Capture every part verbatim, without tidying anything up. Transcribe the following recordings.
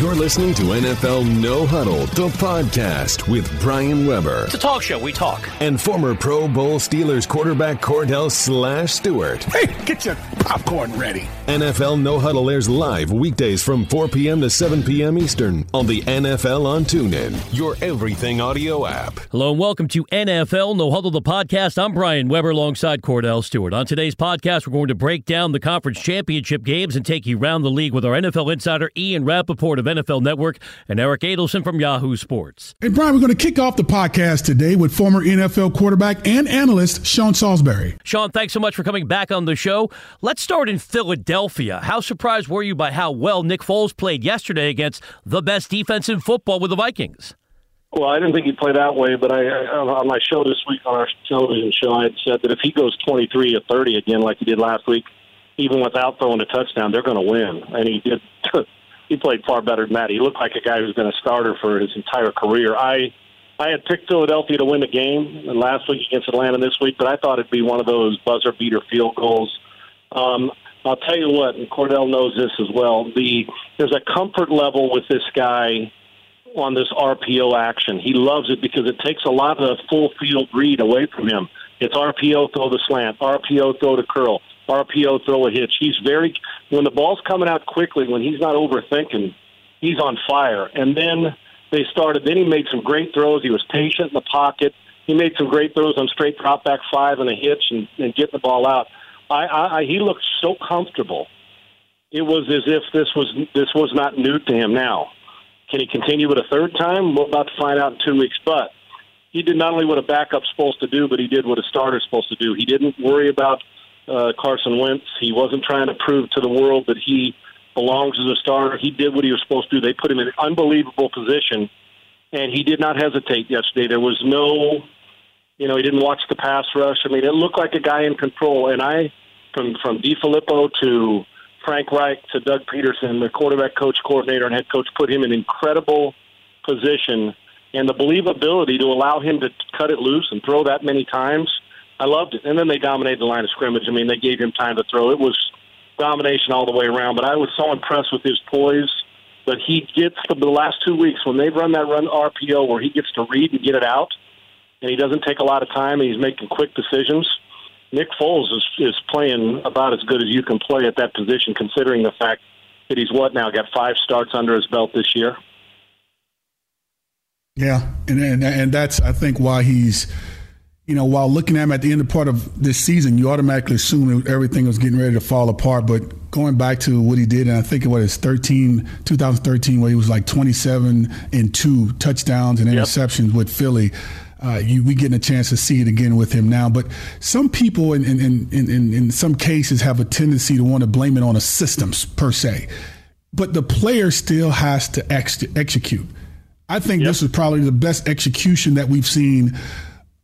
You're listening to N F L No Huddle, the podcast with Brian Weber. It's a talk show. We talk. And former Pro Bowl Steelers quarterback Cordell slash Stewart. Hey, get your popcorn ready. N F L No Huddle airs live weekdays from four p.m. to seven p.m. Eastern on the N F L on TuneIn, your everything audio app. Hello and welcome to N F L No Huddle, the podcast. I'm Brian Weber alongside Cordell Stewart. On today's podcast, we're going to break down the conference championship games and take you around the league with our N F L insider Ian Rapoport of N F L Network and Eric Adelson from Yahoo Sports. And Brian, we're going to kick off the podcast today with former N F L quarterback and analyst Sean Salisbury. Sean, thanks so much for coming back on the show. Let's start in Philadelphia. How surprised were you by how well Nick Foles played yesterday against the best defense in football with the Vikings? Well, I didn't think he'd play that way, but I, on my show this week on our television show, I had said that if he goes twenty-three or thirty again like he did last week, even without throwing a touchdown, they're going to win. And he did. He played far better than that. He looked like a guy who's been a starter for his entire career. I I had picked Philadelphia to win the game last week against Atlanta this week, but I thought it'd be one of those buzzer-beater field goals. Um, I'll tell you what, and Cordell knows this as well, the there's a comfort level with this guy on this R P O action. He loves it because it takes a lot of full field read away from him. It's R P O, throw the slant, R P O, throw the curl, R P O, throw a hitch. He's very – when the ball's coming out quickly, when he's not overthinking, he's on fire. And then they started – then he made some great throws. He was patient in the pocket. He made some great throws on straight drop back five and a hitch and, and getting the ball out. I, I, I he looked so comfortable. It was as if this was this was not new to him now. Can he continue with a third time? We're about to find out in two weeks. But he did not only what a backup's supposed to do, but he did what a starter's supposed to do. He didn't worry about – Uh, Carson Wentz. He wasn't trying to prove to the world that he belongs as a starter. He did what he was supposed to do. They put him in an unbelievable position, and he did not hesitate yesterday. There was no, you know, he didn't watch the pass rush. I mean, it looked like a guy in control. And I, from from DeFilippo to Frank Reich to Doug Peterson, the quarterback coach, coordinator, and head coach, put him in an incredible position. And the believability to allow him to cut it loose and throw that many times, I loved it. And then they dominated the line of scrimmage. I mean, they gave him time to throw. It was domination all the way around. But I was so impressed with his poise. But he gets the, the last two weeks when they've run that run R P O where he gets to read and get it out, and he doesn't take a lot of time, and he's making quick decisions. Nick Foles is, is playing about as good as you can play at that position, considering the fact that he's, what now, got five starts under his belt this year. Yeah, and and, and that's, I think, why he's – you know, while looking at him at the end of part of this season, you automatically assume that everything was getting ready to fall apart. But going back to what he did, and I think it was thirteen, twenty thirteen, where he was like twenty-seven and two touchdowns and interceptions yep. with Philly. Uh, you, we getting a chance to see it again with him now. But some people in, in, in, in, in some cases have a tendency to want to blame it on a system per se. But the player still has to ex- execute. I think yep. this is probably the best execution that we've seen,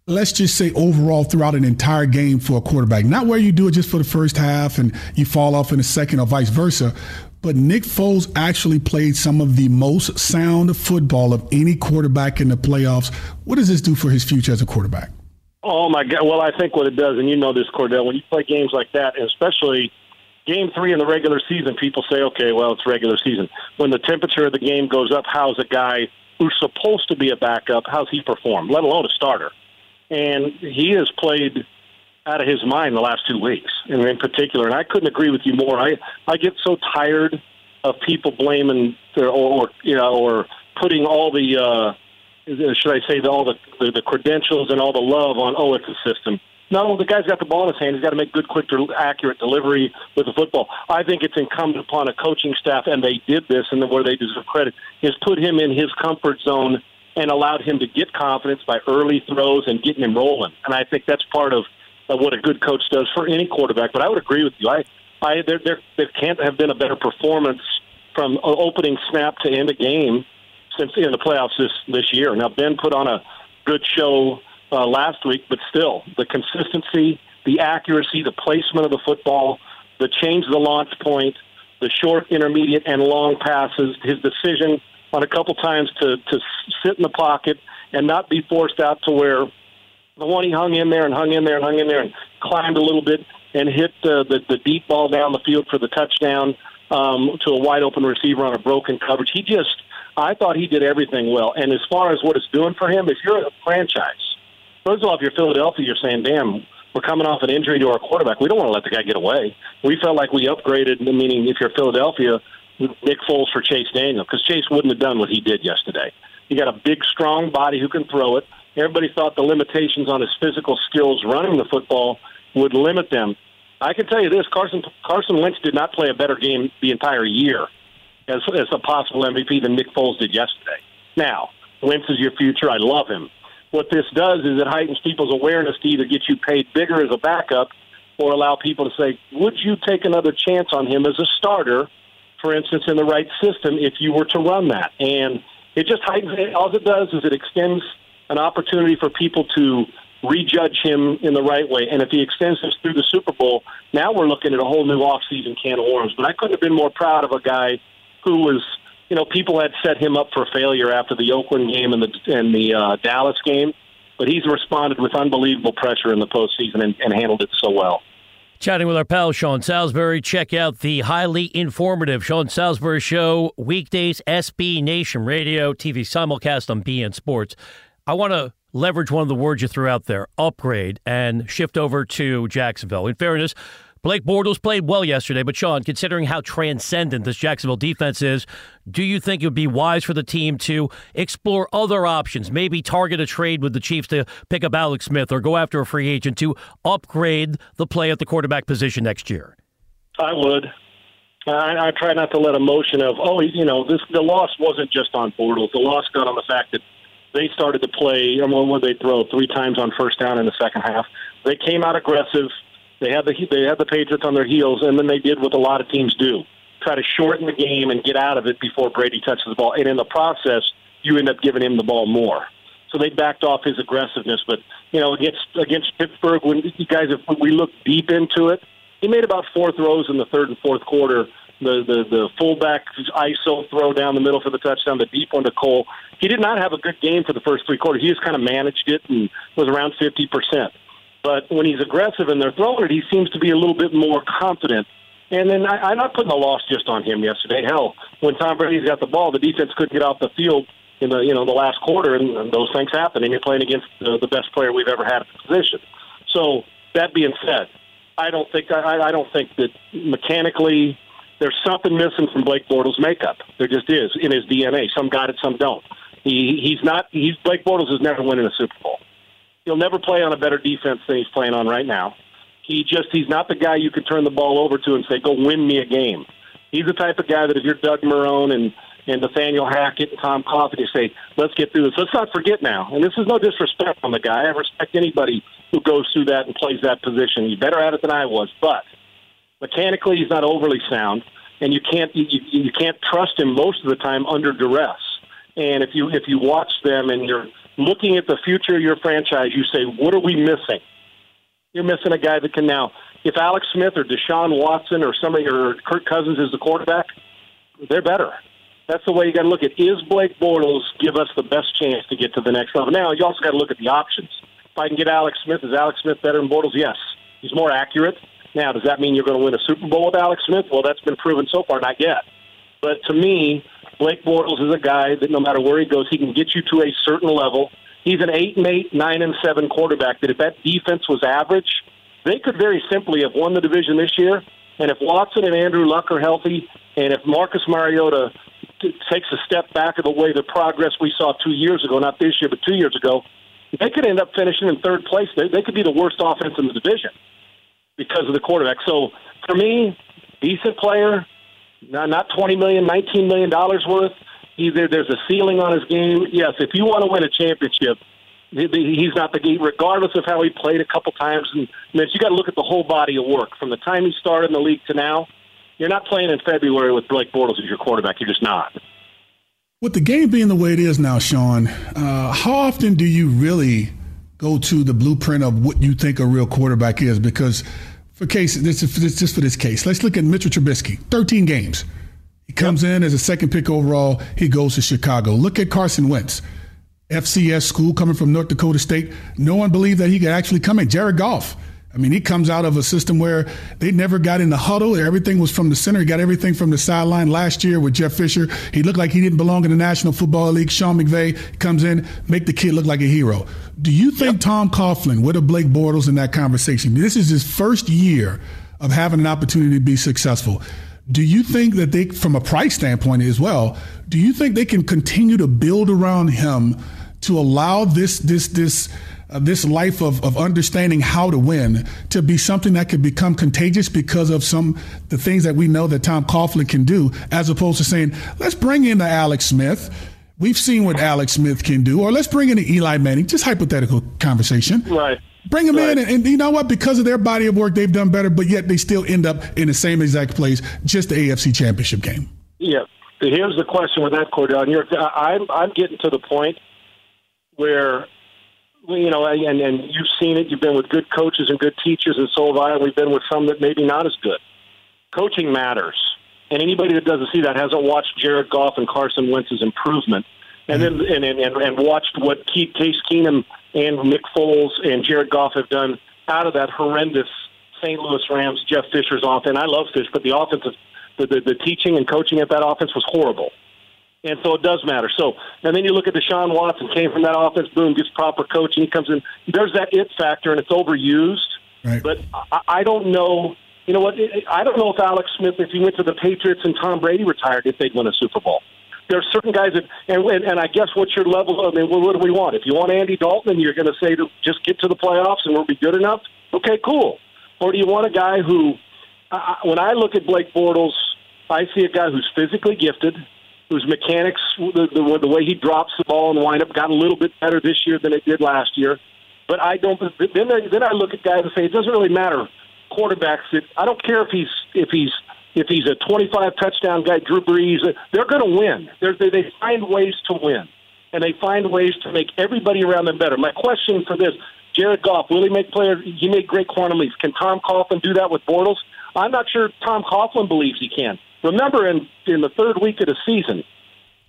let's just say overall throughout an entire game for a quarterback. Not where you do it just for the first half and you fall off in the second or vice versa, but Nick Foles actually played some of the most sound football of any quarterback in the playoffs. What does this do for his future as a quarterback? Oh, my God. Well, I think what it does, and you know this, Cordell, when you play games like that, especially game three in the regular season, people say, okay, well, it's regular season. When the temperature of the game goes up, how's a guy who's supposed to be a backup, how's he perform, let alone a starter? And he has played out of his mind the last two weeks, and in particular. And I couldn't agree with you more. I, I get so tired of people blaming their, or you know, or putting all the uh, should I say the, all the, the the credentials and all the love on oh it's a system. No, the guy's got the ball in his hand. He's got to make good, quick, accurate delivery with the football. I think it's incumbent upon a coaching staff, and they did this, and where they deserve credit is put him in his comfort zone and allowed him to get confidence by early throws and getting him rolling. And I think that's part of, of what a good coach does for any quarterback. But I would agree with you. I, I there, there, there can't have been a better performance from opening snap to end of game since in the playoffs this, this year. Now, Ben put on a good show uh, last week, but still, the consistency, the accuracy, the placement of the football, the change of the launch point, the short, intermediate, and long passes, his decision on a couple times to, to sit in the pocket and not be forced out to where the one he hung in there and hung in there and hung in there and climbed a little bit and hit the, the, the deep ball down the field for the touchdown. um, to a wide-open receiver on a broken coverage. He just – I thought he did everything well. And as far as what it's doing for him, if you're a franchise, first of all, if you're Philadelphia, you're saying, damn, we're coming off an injury to our quarterback. We don't want to let the guy get away. We felt like we upgraded, meaning if you're Philadelphia, Nick Foles for Chase Daniel, because Chase wouldn't have done what he did yesterday. You got a big, strong body who can throw it. Everybody thought the limitations on his physical skills running the football would limit them. I can tell you this, Carson Carson Wentz did not play a better game the entire year as, as a possible M V P than Nick Foles did yesterday. Now, Wentz is your future. I love him. What this does is it heightens people's awareness to either get you paid bigger as a backup or allow people to say, would you take another chance on him as a starter, for instance, in the right system if you were to run that? And it just heightens it. All it does is it extends an opportunity for people to rejudge him in the right way. And if he extends this through the Super Bowl, now we're looking at a whole new offseason can of worms. But I couldn't have been more proud of a guy who was, you know, people had set him up for failure after the Oakland game and the and the uh, Dallas game. But he's responded with unbelievable pressure in the postseason and, and handled it so well. Chatting with our pal Sean Salisbury. Check out the highly informative Sean Salisbury Show, weekdays, S B Nation Radio, T V simulcast on B N Sports. I want to leverage one of the words you threw out there, upgrade, and shift over to Jacksonville. In fairness, Blake Bortles played well yesterday, but Sean, considering how transcendent this Jacksonville defense is, do you think it would be wise for the team to explore other options, maybe target a trade with the Chiefs to pick up Alex Smith or go after a free agent to upgrade the play at the quarterback position next year? I would. I, I try not to let emotion of, oh, you know, this the loss wasn't just on Bortles. The loss got on the fact that they started to play, I mean, what did they throw? Three times on first down in the second half. They came out aggressive. They had the they had the Patriots on their heels, and then they did what a lot of teams do, try to shorten the game and get out of it before Brady touches the ball. And in the process, you end up giving him the ball more. So they backed off his aggressiveness. But, you know, against against Pittsburgh, when you guys, if we look deep into it, he made about four throws in the third and fourth quarter. The, the the fullback I S O throw down the middle for the touchdown, the deep one to Cole. He did not have a good game for the first three quarters. He just kind of managed it and was around fifty percent. But when he's aggressive and they're throwing it, he seems to be a little bit more confident. And then I, I'm not putting the loss just on him yesterday. Hell, when Tom Brady's got the ball, the defense couldn't get off the field in the you know the last quarter, and, and those things happen. And you're playing against the, the best player we've ever had at the position. So that being said, I don't think I, I don't think that mechanically. There's something missing from Blake Bortles' makeup. There just is in his D N A. Some got it, some don't. He he's not. He's Blake Bortles is never winning a Super Bowl. He'll never play on a better defense than he's playing on right now. He just he's not the guy you can turn the ball over to and say, "Go win me a game." He's the type of guy that if you're Doug Marrone and and Nathaniel Hackett and Tom Coughlin, you say, "Let's get through this." Let's not forget now. And this is no disrespect on the guy. I respect anybody who goes through that and plays that position. He's better at it than I was, but. Mechanically, he's not overly sound, and you can't you, you can't trust him most of the time under duress. And if you if you watch them and you're looking at the future of your franchise, you say, what are we missing? You're missing a guy that can now. If Alex Smith or Deshaun Watson or somebody or Kirk Cousins is the quarterback, they're better. That's the way you got to look at it. Is Blake Bortles give us the best chance to get to the next level? Now you also got to look at the options. If I can get Alex Smith, is Alex Smith better than Bortles? Yes, he's more accurate. Now, does that mean you're going to win a Super Bowl with Alex Smith? Well, that's been proven so far, not yet. But to me, Blake Bortles is a guy that no matter where he goes, he can get you to a certain level. He's an eight and eight, nine and seven quarterback that if that defense was average, they could very simply have won the division this year. And if Watson and Andrew Luck are healthy, and if Marcus Mariota t- takes a step back of the way the progress we saw two years ago, not this year, but two years ago, they could end up finishing in third place. They, they could be the worst offense in the division. Because of the quarterback. So, for me, decent player, not twenty million dollars, nineteen million dollars worth. Either there's a ceiling on his game. Yes, if you want to win a championship, he's not the game, regardless of how he played a couple times. And you got to look at the whole body of work. From the time he started in the league to now, you're not playing in February with Blake Bortles as your quarterback. You're just not. With the game being the way it is now, Sean, uh, how often do you really – go to the blueprint of what you think a real quarterback is? Because for case, this is this, just for this case, let's look at Mitchell Trubisky, thirteen games. He comes yep. in as a second pick overall. He goes to Chicago. Look at Carson Wentz, F C S school, coming from North Dakota State. No one believed that he could actually come in. Jared Goff, I mean, he comes out of a system where they never got in the huddle. Everything was from the center. He got everything from the sideline last year with Jeff Fisher. He looked like he didn't belong in the National Football League. Sean McVay comes in, make the kid look like a hero. Do you think yep. Tom Coughlin would have Blake Bortles in that conversation? This is his first year of having an opportunity to be successful. Do you think that they, from a price standpoint as well, do you think they can continue to build around him to allow this this this uh, this life of, of understanding how to win to be something that could become contagious because of some the things that we know that Tom Coughlin can do, as opposed to saying, let's bring in the Alex Smith. We've seen what Alex Smith can do, or let's bring in the Eli Manning. Just hypothetical conversation. Right. Bring them right. in, and, and you know what? Because of their body of work, they've done better, but yet they still end up in the same exact place, just the A F C Championship game. Yeah. Here's the question with that, Cordell. You're, I'm, I'm getting to the point where, you know, and, and you've seen it. You've been with good coaches and good teachers, and so have I. We've been with some that maybe not as good. Coaching matters. And anybody that doesn't see that hasn't watched Jared Goff and Carson Wentz's improvement. And then and, and, and watched what Case Keenum and Nick Foles and Jared Goff have done out of that horrendous Saint Louis Rams, Jeff Fisher's offense. I love Fish, but the offensive, the, the, the teaching and coaching at that offense was horrible. And so it does matter. So, and then you look at Deshaun Watson, came from that offense, boom, gets proper coaching, he comes in. There's that it factor, and it's overused. Right. But I, I don't know. You know what? I don't know if Alex Smith, if he went to the Patriots and Tom Brady retired, if they'd win a Super Bowl. There are certain guys that, and, and, and I guess what's your level of, I mean, what, what do we want? If you want Andy Dalton, you're going to say to just get to the playoffs and we'll be good enough. Okay, cool. Or do you want a guy who, I, when I look at Blake Bortles, I see a guy who's physically gifted, whose mechanics, the, the, the way he drops the ball and wind up, got a little bit better this year than it did last year. But I don't. Then I, then I look at guys and say it doesn't really matter. Quarterbacks, that I don't care if he's if he's. If he's a twenty-five touchdown guy, Drew Brees, they're going to win. They're, they they find ways to win, and they find ways to make everybody around them better. My question for this: Jared Goff, will he make players? He made great quantum leaps. Can Tom Coughlin do that with Bortles? I'm not sure Tom Coughlin believes he can. Remember, in in the third week of the season,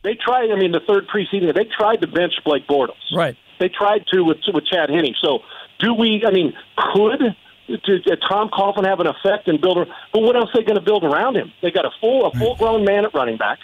they tried. I mean, the third preseason, they tried to bench Blake Bortles. Right. They tried to with with Chad Henning. So, do we? I mean, could. Did Tom Coughlin have an effect and build? But what else are they going to build around him? They got a full, a full-grown man at running back.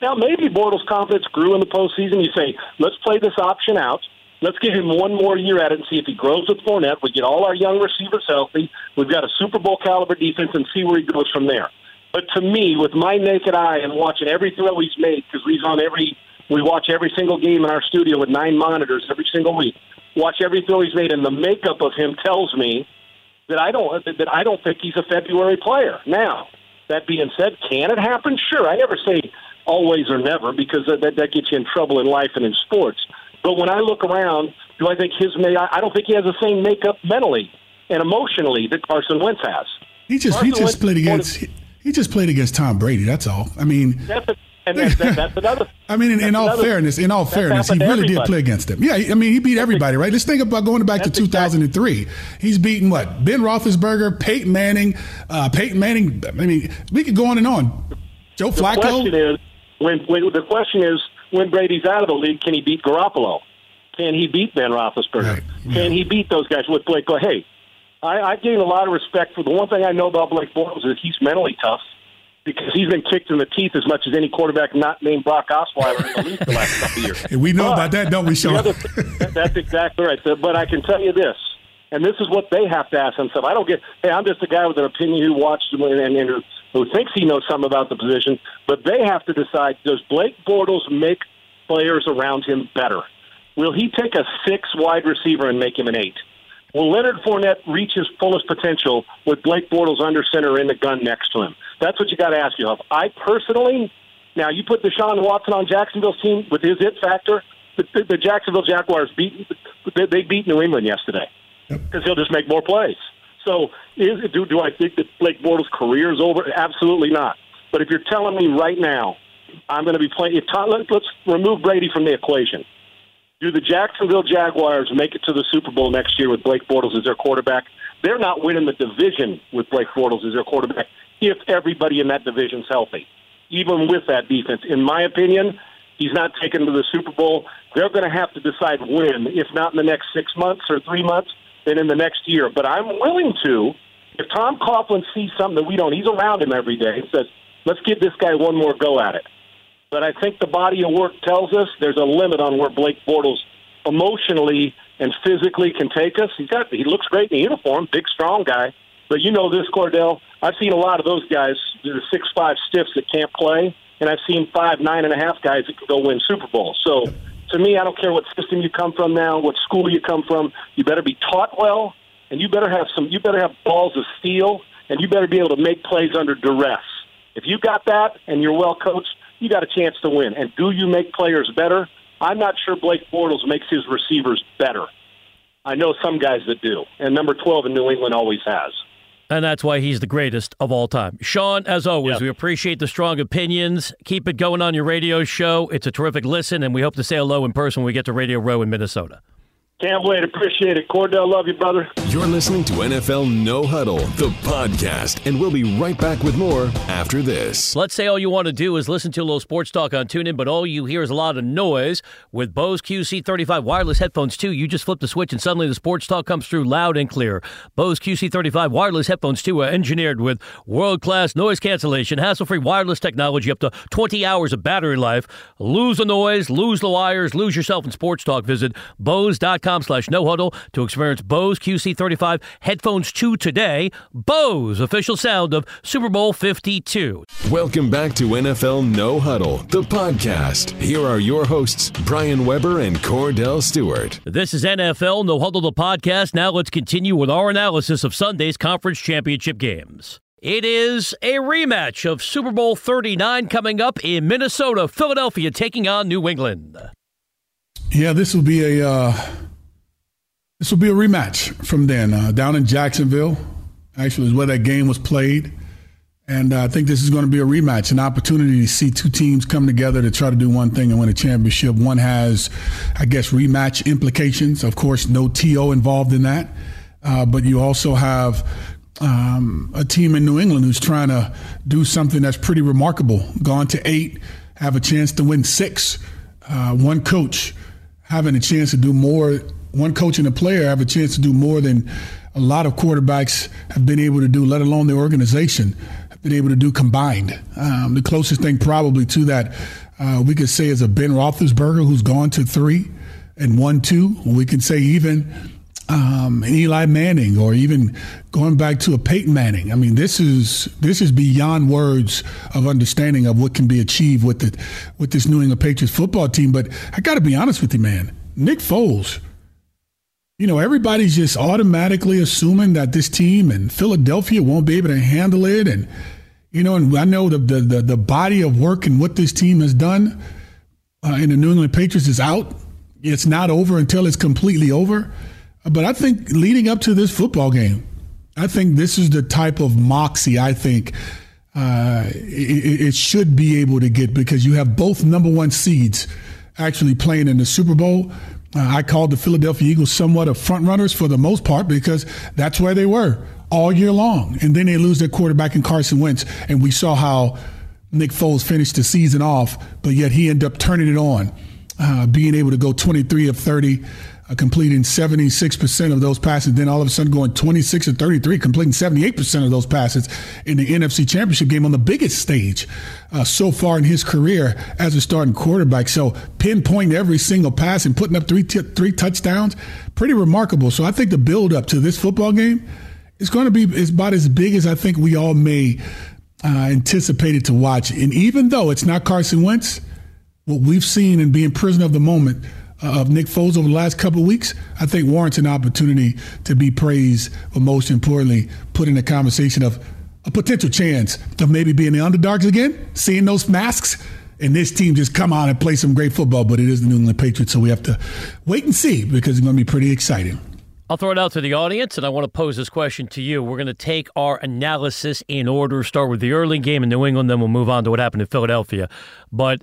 Now maybe Bortles' confidence grew in the postseason. You say, let's play this option out. Let's give him one more year at it and see if he grows with Fournette. We get all our young receivers healthy. We've got a Super Bowl caliber defense and see where he goes from there. But to me, with my naked eye and watching every throw he's made, because he's on every, we watch every single game in our studio with nine monitors every single week. Watch every throw he's made, and the makeup of him tells me that I don't that I don't think he's a February player. Now, that being said, can it happen? Sure. I never say always or never, because that, that, that gets you in trouble in life and in sports. But when I look around, do I think his I don't think he has the same makeup mentally and emotionally that Carson Wentz has. He just Carson he just Wentz played against he, he just played against Tom Brady. That's all. I mean, that's a, and that's, that, that's another. I mean, in, in all another, fairness, in all fairness, he really did play against him. Yeah, I mean, he beat everybody, right? Let's think about going back to two thousand three. Exactly. He's beaten what? Ben Roethlisberger, Peyton Manning, uh, Peyton Manning. I mean, we could go on and on. Joe the Flacco. Question is, when, when, the question is, when Brady's out of the league, can he beat Garoppolo? Can he beat Ben Roethlisberger? Right. Can yeah. he beat those guys with Blake? Well, hey, I, I gain a lot of respect for the one thing I know about Blake Bortles is he's mentally tough. Because he's been kicked in the teeth as much as any quarterback not named Brock Osweiler in the league the last couple of years. And we know but, about that, don't we, Sean? Other, that's exactly right. But I can tell you this, and this is what they have to ask themselves. I don't get, hey, I'm just a guy with an opinion who watched and, and, and who thinks he knows something about the position, but they have to decide, does Blake Bortles make players around him better? Will he take a six wide receiver and make him an eight? Will Leonard Fournette reach his fullest potential with Blake Bortles under center in the gun next to him? That's what you got to ask yourself. I personally, now you put Deshaun Watson on Jacksonville's team with his it factor. The, the, the Jacksonville Jaguars beat they, they beat New England yesterday because he'll just make more plays. So, is, do do I think that Blake Bortles' career is over? Absolutely not. But if you're telling me right now, I'm going to be playing. If Tom, let, let's remove Brady from the equation. Do the Jacksonville Jaguars make it to the Super Bowl next year with Blake Bortles as their quarterback? They're not winning the division with Blake Bortles as their quarterback if everybody in that division's healthy, even with that defense. In my opinion, he's not taken to the Super Bowl. They're going to have to decide when, if not in the next six months or three months, than in the next year. But I'm willing to, if Tom Coughlin sees something that we don't, he's around him every day, and says, let's give this guy one more go at it. But I think the body of work tells us there's a limit on where Blake Bortles emotionally and physically can take us. He's got, he looks great in the uniform, big, strong guy. But you know this, Cordell, I've seen a lot of those guys, the six five stiffs that can't play, and I've seen five, nine and a half guys that can go win Super Bowls. So to me, I don't care what system you come from now, what school you come from, you better be taught well, and you better have some, you better have balls of steel, and you better be able to make plays under duress. If you got that and you're well coached, you got a chance to win. And do you make players better? I'm not sure Blake Bortles makes his receivers better. I know some guys that do, and number twelve in New England always has. And that's why he's the greatest of all time. Sean, as always, yep. We appreciate the strong opinions. Keep it going on your radio show. It's a terrific listen, and we hope to say hello in person when we get to Radio Row in Minnesota. Can't wait. Appreciate it. Cordell, love you, brother. You're listening to N F L No Huddle, the podcast, and we'll be right back with more after this. Let's say all you want to do is listen to a little sports talk on TuneIn, but all you hear is a lot of noise. With Bose Q C thirty-five wireless headphones, too, you just flip the switch and suddenly the sports talk comes through loud and clear. Bose Q C thirty-five wireless headphones, too, are engineered with world-class noise cancellation, hassle-free wireless technology, up to twenty hours of battery life. Lose the noise, lose the wires, lose yourself in sports talk. Visit Bose dot com. slash no huddle to experience Bose Q C thirty-five headphones two today. Bose, official sound of Super Bowl fifty-two. Welcome back to N F L No Huddle, the podcast. Here are your hosts, Brian Weber and Cordell Stewart. This is N F L No Huddle, the podcast. Now let's continue with our analysis of Sunday's conference championship games. It is a rematch of Super Bowl thirty-nine coming up in Minnesota. Philadelphia taking on New England. Yeah, this will be a... Uh... This will be a rematch from then, uh, down in Jacksonville, actually is where that game was played. And uh, I think this is going to be a rematch, an opportunity to see two teams come together to try to do one thing and win a championship. One has, I guess, rematch implications. Of course, no T O involved in that. Uh, but you also have um, a team in New England who's trying to do something that's pretty remarkable. Gone to eight, have a chance to win six. Uh, one coach having a chance to do more. One coach and a player have a chance to do more than a lot of quarterbacks have been able to do, let alone the organization have been able to do combined. Um, the closest thing probably to that uh, we could say is a Ben Roethlisberger who's gone to three and won two. We can say even um, an Eli Manning or even going back to a Peyton Manning. I mean, this is this is beyond words of understanding of what can be achieved with the with this New England Patriots football team. But I got to be honest with you, man, Nick Foles. You know, everybody's just automatically assuming that this team and Philadelphia won't be able to handle it. And, you know, and I know the the, the body of work and what this team has done uh, in the New England Patriots is out. It's not over until it's completely over. But I think leading up to this football game, I think this is the type of moxie I think uh, it, it should be able to get because you have both number one seeds actually playing in the Super Bowl. Uh, I called the Philadelphia Eagles somewhat of front runners for the most part because that's where they were all year long. And then they lose their quarterback in Carson Wentz. And we saw how Nick Foles finished the season off, but yet he ended up turning it on, uh, being able to go twenty-three of thirty, uh, completing seventy-six percent of those passes. Then all of a sudden going twenty-six of thirty-three, completing seventy-eight percent of those passes in the N F C Championship game on the biggest stage Uh, so far in his career as a starting quarterback. So pinpointing every single pass and putting up three t- three touchdowns, pretty remarkable. So I think the build up to this football game is going to be is about as big as I think we all may uh, anticipate it to watch. And even though it's not Carson Wentz, what we've seen and being prisoner of the moment uh, of Nick Foles over the last couple of weeks, I think warrants an opportunity to be praised, but most importantly, put in a conversation of a potential chance of maybe being the underdogs again, seeing those masks, and this team just come out and play some great football. But it is the New England Patriots, so we have to wait and see because it's going to be pretty exciting. I'll throw it out to the audience, and I want to pose this question to you. We're going to take our analysis in order, start with the early game in New England, then we'll move on to what happened in Philadelphia. But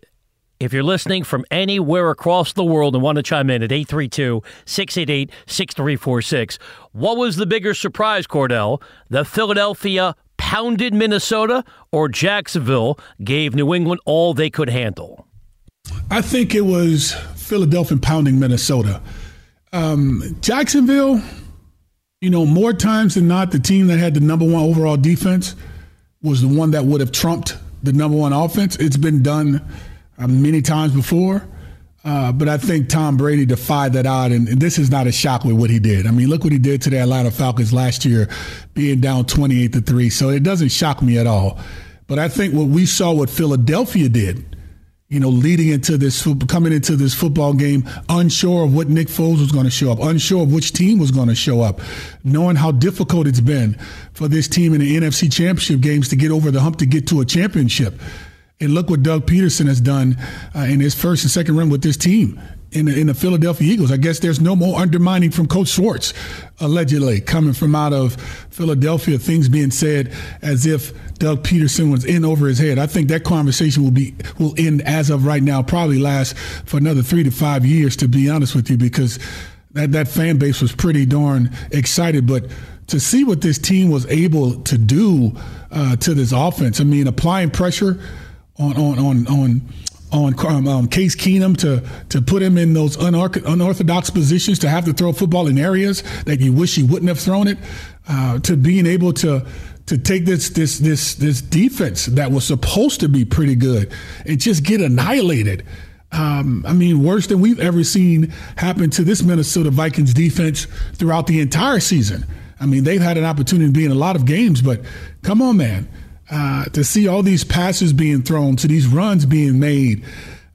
if you're listening from anywhere across the world and want to chime in at eight three two, six eight eight, six three four six, what was the bigger surprise, Cordell? The Philadelphia pounded Minnesota or Jacksonville gave New England all they could handle? I think it was Philadelphia pounding Minnesota. Um, Jacksonville, you know, more times than not, the team that had the number one overall defense was the one that would have trumped the number one offense. It's been done uh, many times before. Uh, but I think Tom Brady defied that odd, and, and this is not a shock with what he did. I mean, look what he did to the Atlanta Falcons last year, being down twenty-eight to three. So it doesn't shock me at all. But I think what we saw what Philadelphia did, you know, leading into this, coming into this football game, unsure of what Nick Foles was going to show up, unsure of which team was going to show up, knowing how difficult it's been for this team in the N F C Championship games to get over the hump to get to a championship. And look what Doug Peterson has done uh, in his first and second run with this team in the, in the Philadelphia Eagles. I guess there's no more undermining from Coach Schwartz, allegedly, coming from out of Philadelphia, things being said as if Doug Peterson was in over his head. I think that conversation will be will end as of right now, probably last for another three to five years, to be honest with you, because that, that fan base was pretty darn excited. But to see what this team was able to do uh, to this offense, I mean, applying pressure on on on on on um, Case Keenum to to put him in those unorthodox positions, to have to throw football in areas that you wish you wouldn't have thrown it, uh, to being able to to take this this this this defense that was supposed to be pretty good and just get annihilated. Um, I mean, worse than we've ever seen happen to this Minnesota Vikings defense throughout the entire season. I mean, they've had an opportunity to be in a lot of games, but come on, man. Uh, to see all these passes being thrown, to these runs being made.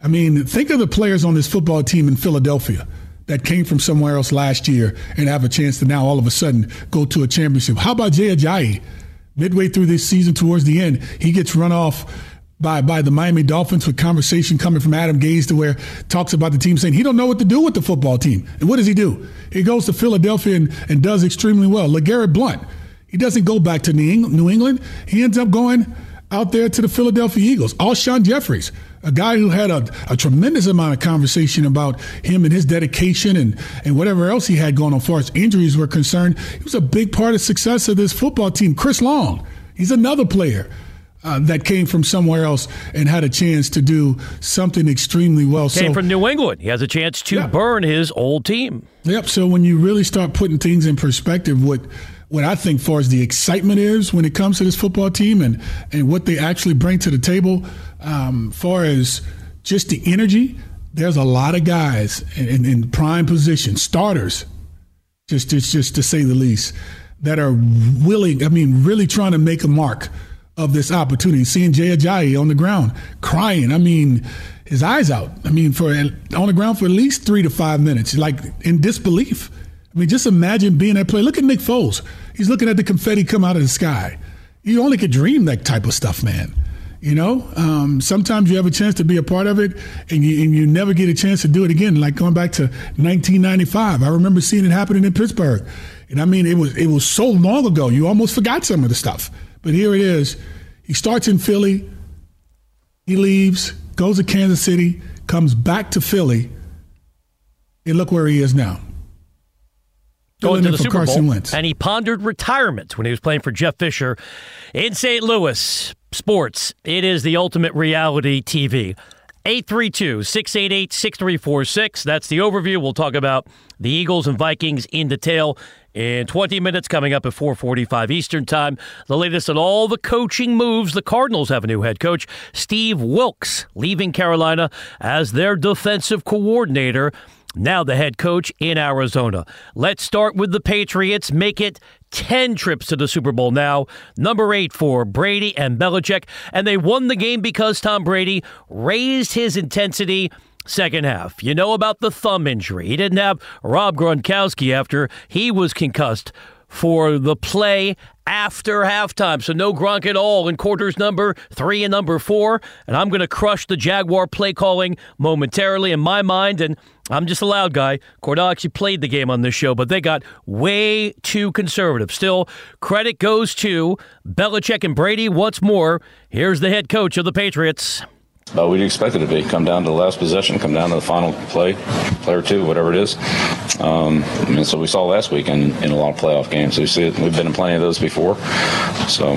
I mean, think of the players on this football team in Philadelphia that came from somewhere else last year and have a chance to now all of a sudden go to a championship. How about Jay Ajayi? Midway through this season, towards the end, he gets run off by, by the Miami Dolphins with conversation coming from Adam Gase to where talks about the team saying he don't know what to do with the football team. And what does he do? He goes to Philadelphia and, and does extremely well. LeGarrette Blount. He doesn't go back to New England. He ends up going out there to the Philadelphia Eagles. Alshon Jeffery, a guy who had a, a tremendous amount of conversation about him and his dedication and, and whatever else he had going on as far as injuries were concerned. He was a big part of success of this football team. Chris Long, he's another player uh, that came from somewhere else and had a chance to do something extremely well. Came so, from New England. He has a chance to yeah. burn his old team. Yep, so when you really start putting things in perspective, what – what I think as far as the excitement is when it comes to this football team and, and what they actually bring to the table, um, far as just the energy, there's a lot of guys in, in, in prime position, starters, just, just just to say the least, that are willing, I mean, really trying to make a mark of this opportunity. Seeing Jay Ajayi on the ground crying, I mean, his eyes out. I mean, for on the ground for at least three to five minutes, like in disbelief. I mean, just imagine being that player. Look at Nick Foles. He's looking at the confetti come out of the sky. You only could dream that type of stuff, man. You know, um, sometimes you have a chance to be a part of it, and you, and you never get a chance to do it again. Like going back to nineteen ninety-five, I remember seeing it happening in Pittsburgh. And I mean, it was it was so long ago, you almost forgot some of the stuff. But here it is. He starts in Philly. He leaves, goes to Kansas City, comes back to Philly, and look where he is now. Going to the Super Bowl, and he pondered retirement when he was playing for Jeff Fisher in Saint Louis. Sports, it is the ultimate reality T V. eight three two, six eight eight, six three four six. That's the overview. We'll talk about the Eagles and Vikings in detail in twenty minutes, coming up at four forty-five Eastern Time. The latest on all the coaching moves. The Cardinals have a new head coach, Steve Wilkes, leaving Carolina as their defensive coordinator. Now the head coach in Arizona. Let's start with the Patriots. Make it ten trips to the Super Bowl now. Number eight for Brady and Belichick. And they won the game because Tom Brady raised his intensity second half. You know about the thumb injury. He didn't have Rob Gronkowski after he was concussed for the play after halftime. So no Gronk at all in quarters number three and number four. And I'm going to crush the Jaguar play calling momentarily in my mind. And I'm just a loud guy. Cordell actually played the game on this show, but they got way too conservative. Still, credit goes to Belichick and Brady once more. Here's the head coach of the Patriots. Uh, we expected it to be. Come down to the last possession, come down to the final play, play or two, whatever it is. Um, I mean, so we saw last week in, in a lot of playoff games. We see it, we've been in plenty of those before. So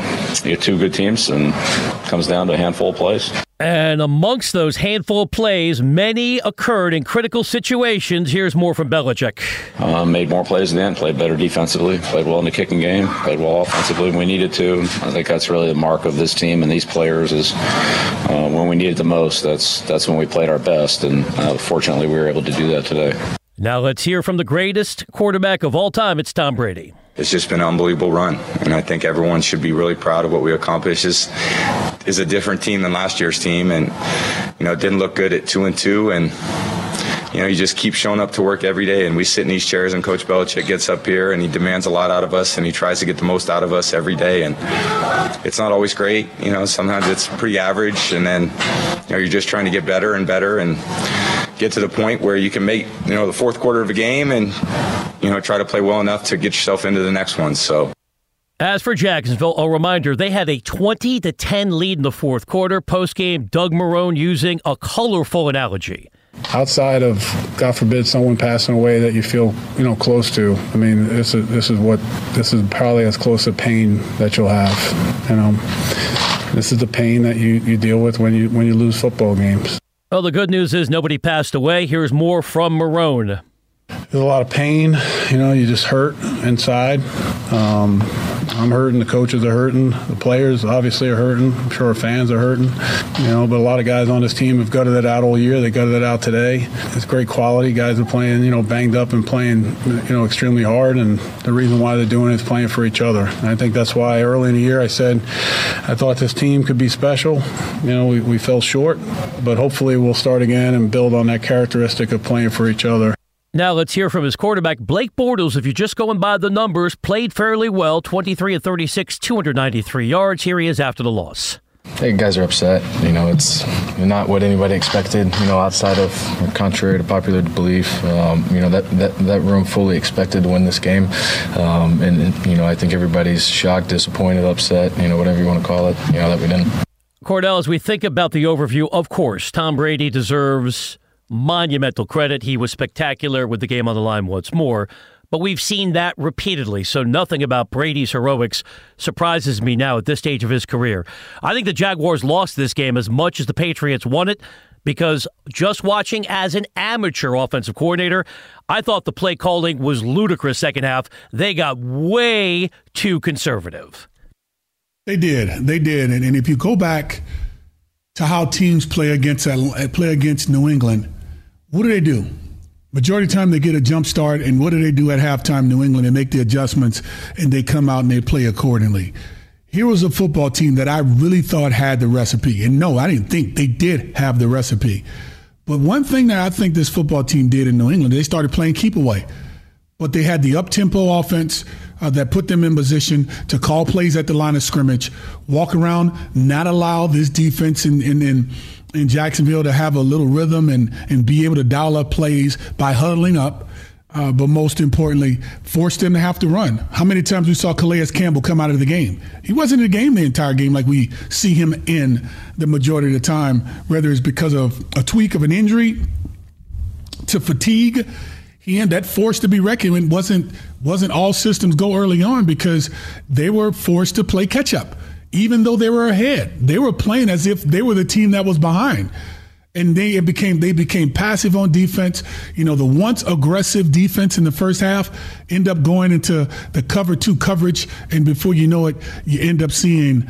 you get two good teams, and it comes down to a handful of plays. And amongst those handful of plays, many occurred in critical situations. Here's more from Belichick. Um, made more plays in the end, played better defensively, played well in the kicking game, played well offensively when we needed to. I think that's really the mark of this team and these players is uh, when we needed the most, that's, that's when we played our best. And uh, fortunately, we were able to do that today. Now let's hear from the greatest quarterback of all time. It's Tom Brady. It's just been an unbelievable run, and I think everyone should be really proud of what we accomplished. This is a different team than last year's team, and, you know, it didn't look good at two and two, and, you know, you just keep showing up to work every day, and we sit in these chairs, and Coach Belichick gets up here, and he demands a lot out of us, and he tries to get the most out of us every day, and it's not always great. You know, sometimes it's pretty average, and then, you know, you're just trying to get better and better, and get to the point where you can make, you know, the fourth quarter of a game and, you know, try to play well enough to get yourself into the next one. So, as for Jacksonville, a reminder, they had a twenty to ten lead in the fourth quarter. Post-game, Doug Marrone using a colorful analogy. Outside of, God forbid, someone passing away that you feel, you know, close to. I mean, this is this is what this is probably as close to pain that you'll have. You know, this is the pain that you, you deal with when you when you lose football games. Well, the good news is nobody passed away. Here's more from Marrone. There's a lot of pain. You know, you just hurt inside. Um, I'm hurting. The coaches are hurting. The players obviously are hurting. I'm sure our fans are hurting. You know, but a lot of guys on this team have gutted it out all year. They gutted it out today. It's great quality. Guys are playing, you know, banged up and playing, you know, extremely hard. And the reason why they're doing it is playing for each other. And I think that's why early in the year I said I thought this team could be special. You know, we, we fell short, but hopefully we'll start again and build on that characteristic of playing for each other. Now let's hear from his quarterback, Blake Bortles. If you're just going by the numbers, played fairly well, twenty-three of thirty-six, two hundred ninety-three yards. Here he is after the loss. I think guys are upset. You know, it's not what anybody expected, you know, outside of, contrary to popular belief, um, you know, that, that, that room fully expected to win this game. Um, and, you know, I think everybody's shocked, disappointed, upset, you know, whatever you want to call it, you know, that we didn't. Cordell, as we think about the overview, of course, Tom Brady deserves monumental credit. He was spectacular with the game on the line once more, but we've seen that repeatedly, so nothing about Brady's heroics surprises me now at this stage of his career. I think the Jaguars lost this game as much as the Patriots won it, because just watching as an amateur offensive coordinator, I thought the play calling was ludicrous second half. They got way too conservative. They did. They did. And, and if you go back to how teams play against play against New England, what do they do? Majority of the time they get a jump start, and what do they do at halftime, New England? They make the adjustments, and they come out and they play accordingly. Here was a football team that I really thought had the recipe. And no, I didn't think they did have the recipe. But one thing that I think this football team did in New England, they started playing keep away. But they had the up-tempo offense uh, that put them in position to call plays at the line of scrimmage, walk around, not allow this defense in in, in in Jacksonville to have a little rhythm and, and be able to dial up plays by huddling up, uh, but most importantly, force them to have to run. How many times we saw Calais Campbell come out of the game? He wasn't in the game the entire game like we see him in the majority of the time, whether it's because of a tweak of an injury to fatigue. He and that forced to be reckoned with wasn't, wasn't all systems go early on because they were forced to play catch-up. Even though they were ahead, they were playing as if they were the team that was behind. And they it became they became passive on defense. You know, the once aggressive defense in the first half end up going into the cover two coverage. And before you know it, you end up seeing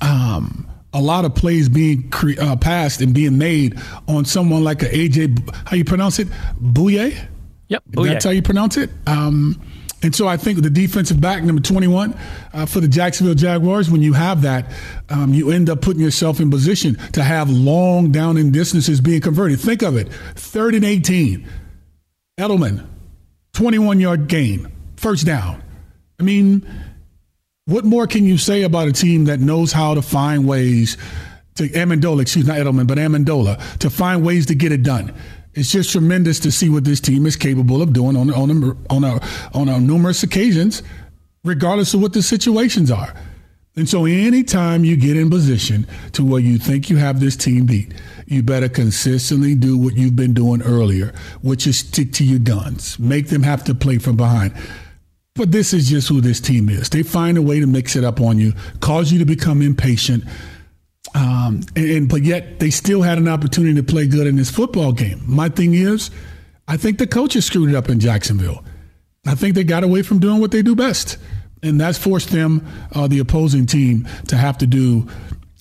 um, a lot of plays being cre- uh, passed and being made on someone like a A J, how you pronounce it? Bouye? Yep, Bouye. That's how you pronounce it? Um And so I think the defensive back, number twenty-one, uh, for the Jacksonville Jaguars, when you have that, um, you end up putting yourself in position to have long down and distances being converted. Think of it, third and eighteen, Edelman, twenty-one-yard gain, first down. I mean, what more can you say about a team that knows how to find ways to Amendola, excuse me, not Edelman, but Amendola, to find ways to get it done? It's just tremendous to see what this team is capable of doing on on a, on a, on a numerous occasions, regardless of what the situations are. And so anytime you get in position to where you think you have this team beat, you better consistently do what you've been doing earlier, which is stick to your guns. Make them have to play from behind. But this is just who this team is. They find a way to mix it up on you, cause you to become impatient, Um, and but yet they still had an opportunity to play good in this football game. My thing is, I think the coaches screwed it up in Jacksonville. I think they got away from doing what they do best. And that's forced them, uh, the opposing team, to have to do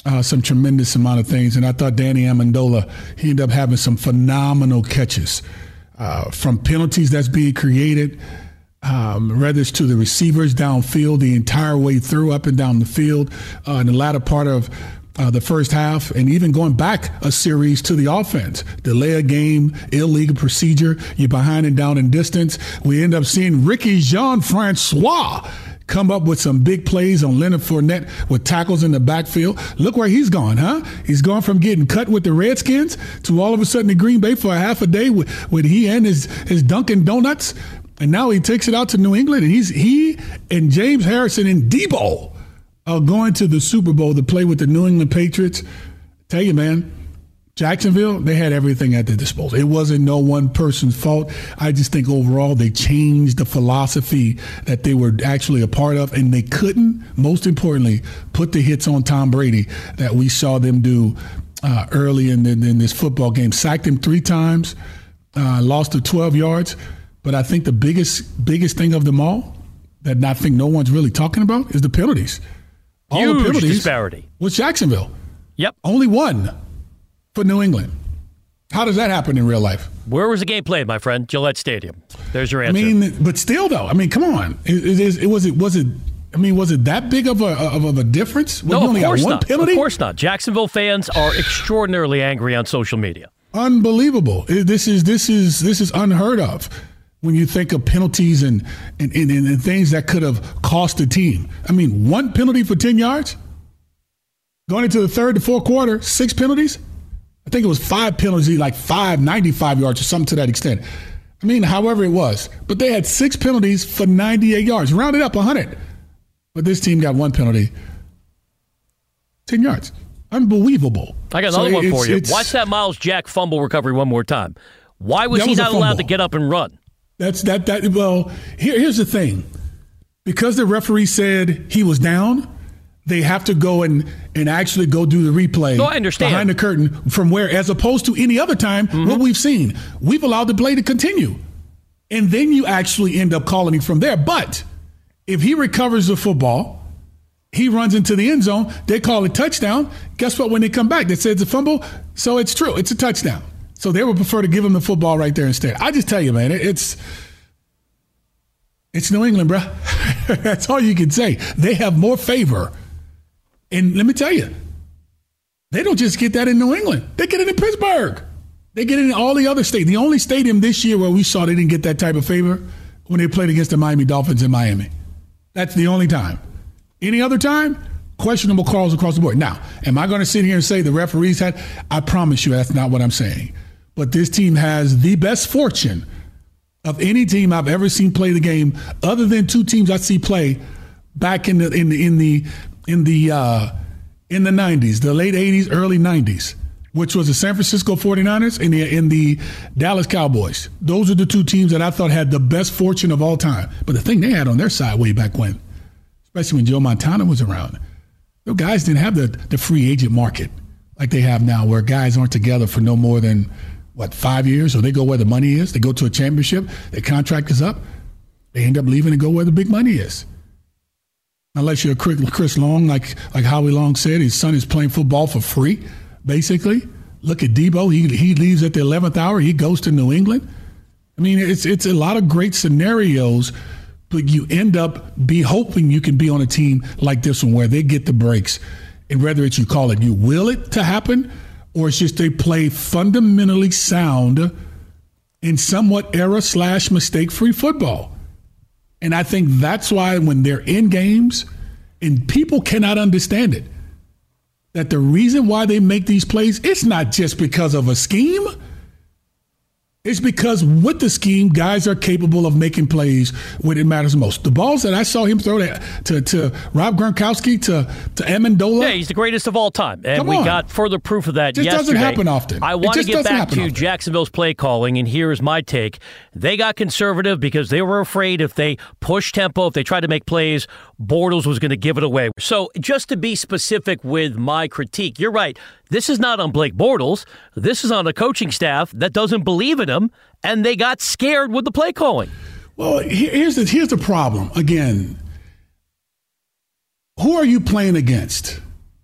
uh, some tremendous amount of things. And I thought Danny Amendola, he ended up having some phenomenal catches uh, from penalties that's being created, um, whether it's to the receivers downfield the entire way through, up and down the field, uh, in the latter part of uh, the first half, and even going back a series to the offense. Delay a game, illegal procedure, you're behind and down in distance. We end up seeing Ricky Jean-Francois come up with some big plays on Leonard Fournette with tackles in the backfield. Look where he's gone, huh? He's gone from getting cut with the Redskins to all of a sudden in Green Bay for a half a day with, with he and his, his Dunkin' Donuts. And now he takes it out to New England, and he's he and James Harrison and Deebo are going to the Super Bowl to play with the New England Patriots. Tell you, man, Jacksonville, they had everything at their disposal. It wasn't no one person's fault. I just think overall they changed the philosophy that they were actually a part of, and they couldn't, most importantly, put the hits on Tom Brady that we saw them do uh, early in, the, in this football game. Sacked him three times, uh, lost to twelve yards. But I think the biggest biggest thing of them all that I think no one's really talking about is the penalties. All Huge the penalties disparity. Was Jacksonville. Yep. Only one. For New England. How does that happen in real life? Where was the game played, my friend? Gillette Stadium. There's your answer. I mean, but still, though. I mean, come on. It, it, it was it was it. I mean, was it that big of a of, of a difference? Well, no, you only got one penalty? Of course not. Jacksonville fans are extraordinarily angry on social media. Unbelievable. This is this is this is unheard of. When you think of penalties and and, and, and things that could have cost the team. I mean, one penalty for ten yards. Going into the third to fourth quarter, six penalties. I think it was five penalties, like five, ninety-five yards or something to that extent. I mean, however it was. But they had six penalties for ninety-eight yards. Rounded up one hundred. But this team got one penalty. ten yards. Unbelievable. I got another so one for you. Watch that Miles Jack fumble recovery one more time. Why was he was not allowed to get up and run? That's that. that well, here, here's the thing. Because the referee said he was down, they have to go and, and actually go do the replay no, I understand. behind the curtain from where, as opposed to any other time, mm-hmm. what we've seen. We've allowed the play to continue. And then you actually end up calling him from there. But if he recovers the football, he runs into the end zone, they call it touchdown. Guess what? When they come back, they say it's a fumble. So it's true. It's a touchdown. So they would prefer to give him the football right there instead. I just tell you, man, it, it's... It's New England, bro. That's all you can say. They have more favor. And let me tell you, they don't just get that in New England. They get it in Pittsburgh. They get it in all the other states. The only stadium this year where we saw they didn't get that type of favor when they played against the Miami Dolphins in Miami. That's the only time. Any other time, questionable calls across the board. Now, am I going to sit here and say the referees had? I promise you that's not what I'm saying. But this team has the best fortune of any team I've ever seen play the game, other than two teams I see play back in the in the in the in the uh, in the nineties, the late eighties, early nineties, which was the San Francisco forty-niners and the, and the Dallas Cowboys. Those are the two teams that I thought had the best fortune of all time. But the thing they had on their side way back when, especially when Joe Montana was around, those guys didn't have the, the free agent market like they have now, where guys aren't together for no more than, what, five years? Or they go where the money is. They go to a championship. Their contract is up. They end up leaving and go where the big money is. Unless you're Chris Long, like like Howie Long said, his son is playing football for free, basically. Look at Debo. He he leaves at the eleventh hour. He goes to New England. I mean, it's it's a lot of great scenarios, but you end up be hoping you can be on a team like this one where they get the breaks. And whether it's you call it, you will it to happen, or it's just they play fundamentally sound and somewhat error slash mistake-free football. And I think that's why when they're in games, and people cannot understand it, that the reason why they make these plays, it's not just because of a scheme. It's because with the scheme, guys are capable of making plays when it matters most. The balls that I saw him throw to to, to Rob Gronkowski, to, to Amendola. Yeah, he's the greatest of all time. And we got further proof of that yesterday. It just doesn't happen often. I want to get back to Jacksonville's play calling, and here is my take. They got conservative because they were afraid if they pushed tempo, if they tried to make plays, Bortles was going to give it away. So just to be specific with my critique, you're right. This is not on Blake Bortles. This is on a coaching staff that doesn't believe in him, and they got scared with the play calling. Well, here's the here's the problem. Again, who are you playing against?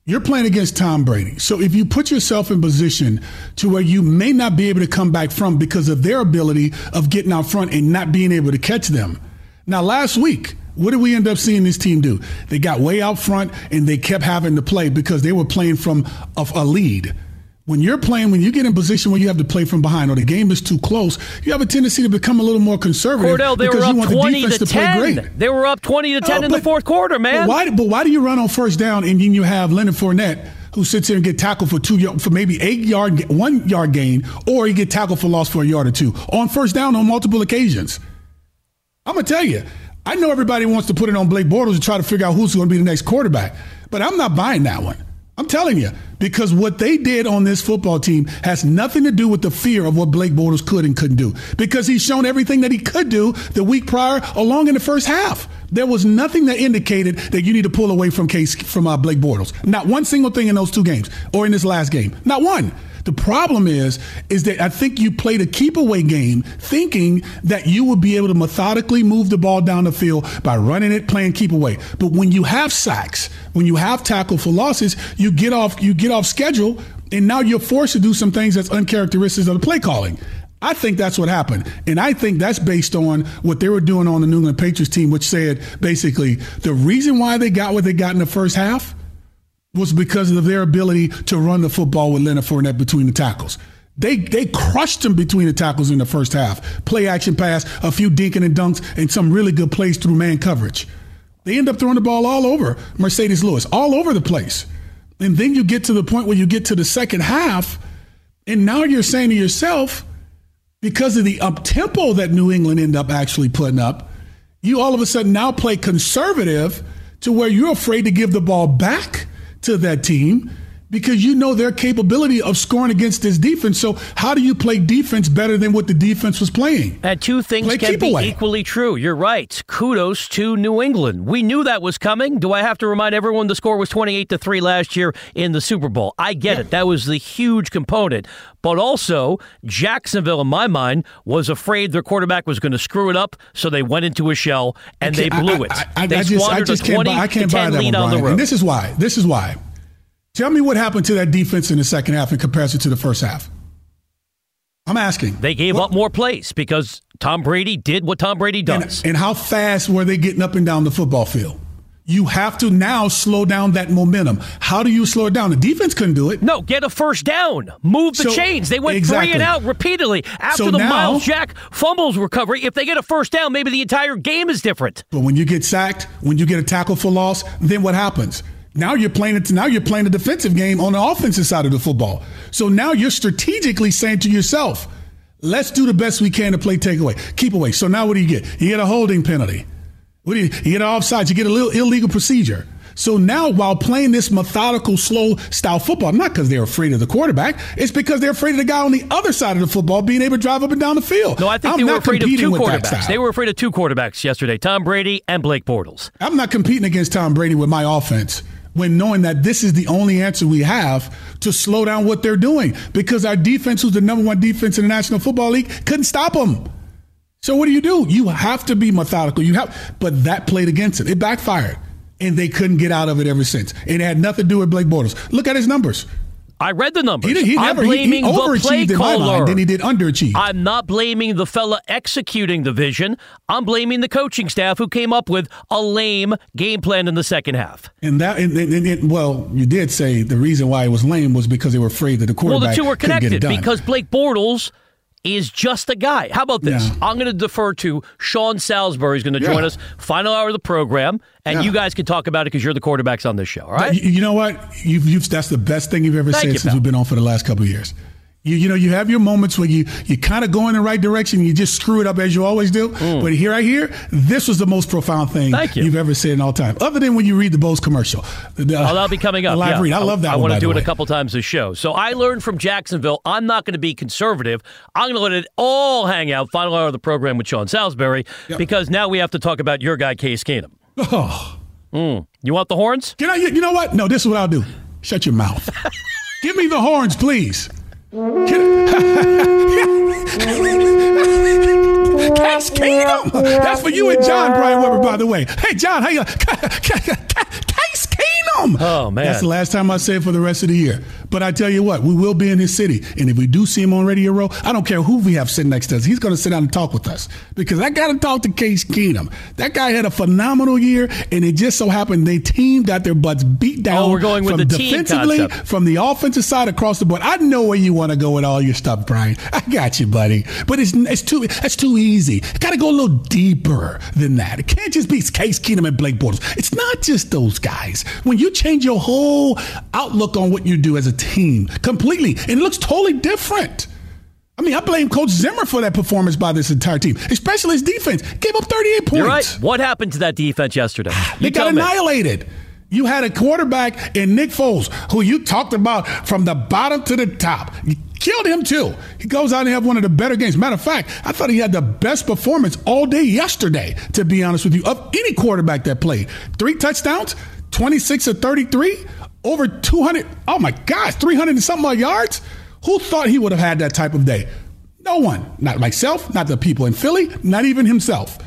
You're playing against Tom Brady. So if you put yourself in position to where you may not be able to come back from because of their ability of getting out front and not being able to catch them. Now, last week, what did we end up seeing this team do? They got way out front, and they kept having to play because they were playing from a, a lead. When you're playing, when you get in position where you have to play from behind or the game is too close, you have a tendency to become a little more conservative. Cordell, they were up twenty to ten. Play great. They were up twenty to ten oh, but, in the fourth quarter, man. But why, but why do you run on first down and then you have Leonard Fournette, who sits here and get tackled for two for maybe eight yard, one yard gain, or you get tackled for loss for a yard or two on first down on multiple occasions? I'm gonna tell you. I know everybody wants to put it on Blake Bortles to try to figure out who's going to be the next quarterback, but I'm not buying that one. I'm telling you, because what they did on this football team has nothing to do with the fear of what Blake Bortles could and couldn't do, because he's shown everything that he could do the week prior along in the first half. There was nothing that indicated that you need to pull away from Case, from uh, Blake Bortles. Not one single thing in those two games or in this last game. Not one. The problem is, is that I think you played a keep-away game thinking that you would be able to methodically move the ball down the field by running it, playing keep-away. But when you have sacks, when you have tackle for losses, you get off, you get off schedule, and now you're forced to do some things that's uncharacteristic of the play calling. I think that's what happened, and I think that's based on what they were doing on the New England Patriots team, which said basically the reason why they got what they got in the first half was because of their ability to run the football with Leonard Fournette between the tackles. They they crushed him between the tackles in the first half. Play action pass, a few dinking and dunks, and some really good plays through man coverage. They end up throwing the ball all over Mercedes Lewis, all over the place. And then you get to the point where you get to the second half, and now you're saying to yourself, because of the up-tempo that New England end up actually putting up, you all of a sudden now play conservative to where you're afraid to give the ball back to that team because you know their capability of scoring against this defense. So how do you play defense better than what the defense was playing? And two things play can be away. Equally true. You're right. Kudos to New England. We knew that was coming. Do I have to remind everyone the score was twenty-eight to three last year in the Super Bowl? I get yeah. it. That was the huge component. But also, Jacksonville, in my mind, was afraid their quarterback was going to screw it up, so they went into a shell, and they blew it. I, I, I, they I just, squandered I just a can't buy, I can't buy that lead one, on the road. And this is why. This is why. Tell me what happened to that defense in the second half in comparison to the first half. I'm asking. They gave what? up more plays because Tom Brady did what Tom Brady does. And, and how fast were they getting up and down the football field? You have to now slow down that momentum. How do you slow it down? The defense couldn't do it. No, get a first down. Move the so, chains. They went exactly. three and out repeatedly. After so the now, Miles Jack fumbles recovery, if they get a first down, maybe the entire game is different. But when you get sacked, when you get a tackle for loss, then what happens? Now you're playing it. Now you're playing a defensive game on the offensive side of the football. So now you're strategically saying to yourself, let's do the best we can to play takeaway, keep away. So now what do you get? You get a holding penalty. What do you, you get offsides, you get a little illegal procedure. So now while playing this methodical, slow style football, not because they're afraid of the quarterback, it's because they're afraid of the guy on the other side of the football being able to drive up and down the field. No, I think I'm they were afraid of two quarterbacks. They were afraid of two quarterbacks yesterday, Tom Brady and Blake Bortles. I'm not competing against Tom Brady with my offense when knowing that this is the only answer we have to slow down what they're doing because our defense, who's the number one defense in the National Football League, couldn't stop them. So what do you do? You have to be methodical. You have, but that played against it. It backfired, and they couldn't get out of it ever since. And it had nothing to do with Blake Bortles. Look at his numbers. I read the numbers. He, he never, I'm blaming he, he overachieved the play in my mind, then he did underachieve. I'm not blaming the fella executing the vision. I'm blaming the coaching staff who came up with a lame game plan in the second half. And that, and, and, and, and well, you did say the reason why it was lame was because they were afraid that the quarterback couldn't get it done. Well, the two were connected because Blake Bortles is just a guy. How about this? Yeah. I'm going to defer to Sean Salisbury, who's going to yeah. join us final hour of the program, and yeah. you guys can talk about it because you're the quarterbacks on this show, all right? You, you know what? You've, you've, that's the best thing you've ever Thank said you, since pal. We've been on for the last couple of years. You you know, you have your moments where you, you kind of go in the right direction and you just screw it up as you always do. Mm. But here I hear, this was the most profound thing you. you've ever said in all time. Other than when you read the Bose commercial. The, uh, oh, that'll be coming up. Live yeah. read. I, I love that I one, I want to do it way. a couple times this show. So I learned from Jacksonville, I'm not going to be conservative. I'm going to let it all hang out. Final hour of the program with Sean Salisbury. Yep. Because now we have to talk about your guy, Case Keenum. Oh. Mm. You want the horns? Can I? You know what? No, this is what I'll do. Shut your mouth. Give me the horns, please. Case Keenum. That's for you and John, Brian Weber, by the way. Hey, John, how you? Case Keenum. Oh, man. That's the last time I say it for the rest of the year. But I tell you what, we will be in his city. And if we do see him on Radio Row, I don't care who we have sitting next to us. He's going to sit down and talk with us. Because I got to talk to Case Keenum. That guy had a phenomenal year, and it just so happened they team got their butts beat down. Oh, we're going with the team concept. From the offensive side across the board. I know where you want to go with all your stuff, Brian. I got you, buddy. But it's it's too that's too easy. Got to go a little deeper than that. It can't just be Case Keenum and Blake Bortles. It's not just those guys. When you change your whole outlook on what you do as a team, team completely, and it looks totally different. I mean, I blame Coach Zimmer for that performance by this entire team, especially his defense. Gave up thirty-eight points. You're right. What happened to that defense yesterday? You they got annihilated. Me. You had a quarterback in Nick Foles, who you talked about from the bottom to the top. You killed him, too. He goes out and have one of the better games. Matter of fact, I thought he had the best performance all day yesterday, to be honest with you, of any quarterback that played. Three touchdowns, twenty-six of thirty-three. Over two hundred, oh my gosh, three hundred and something odd yards? Who thought he would have had that type of day? No one. Not myself, not the people in Philly, not even himself.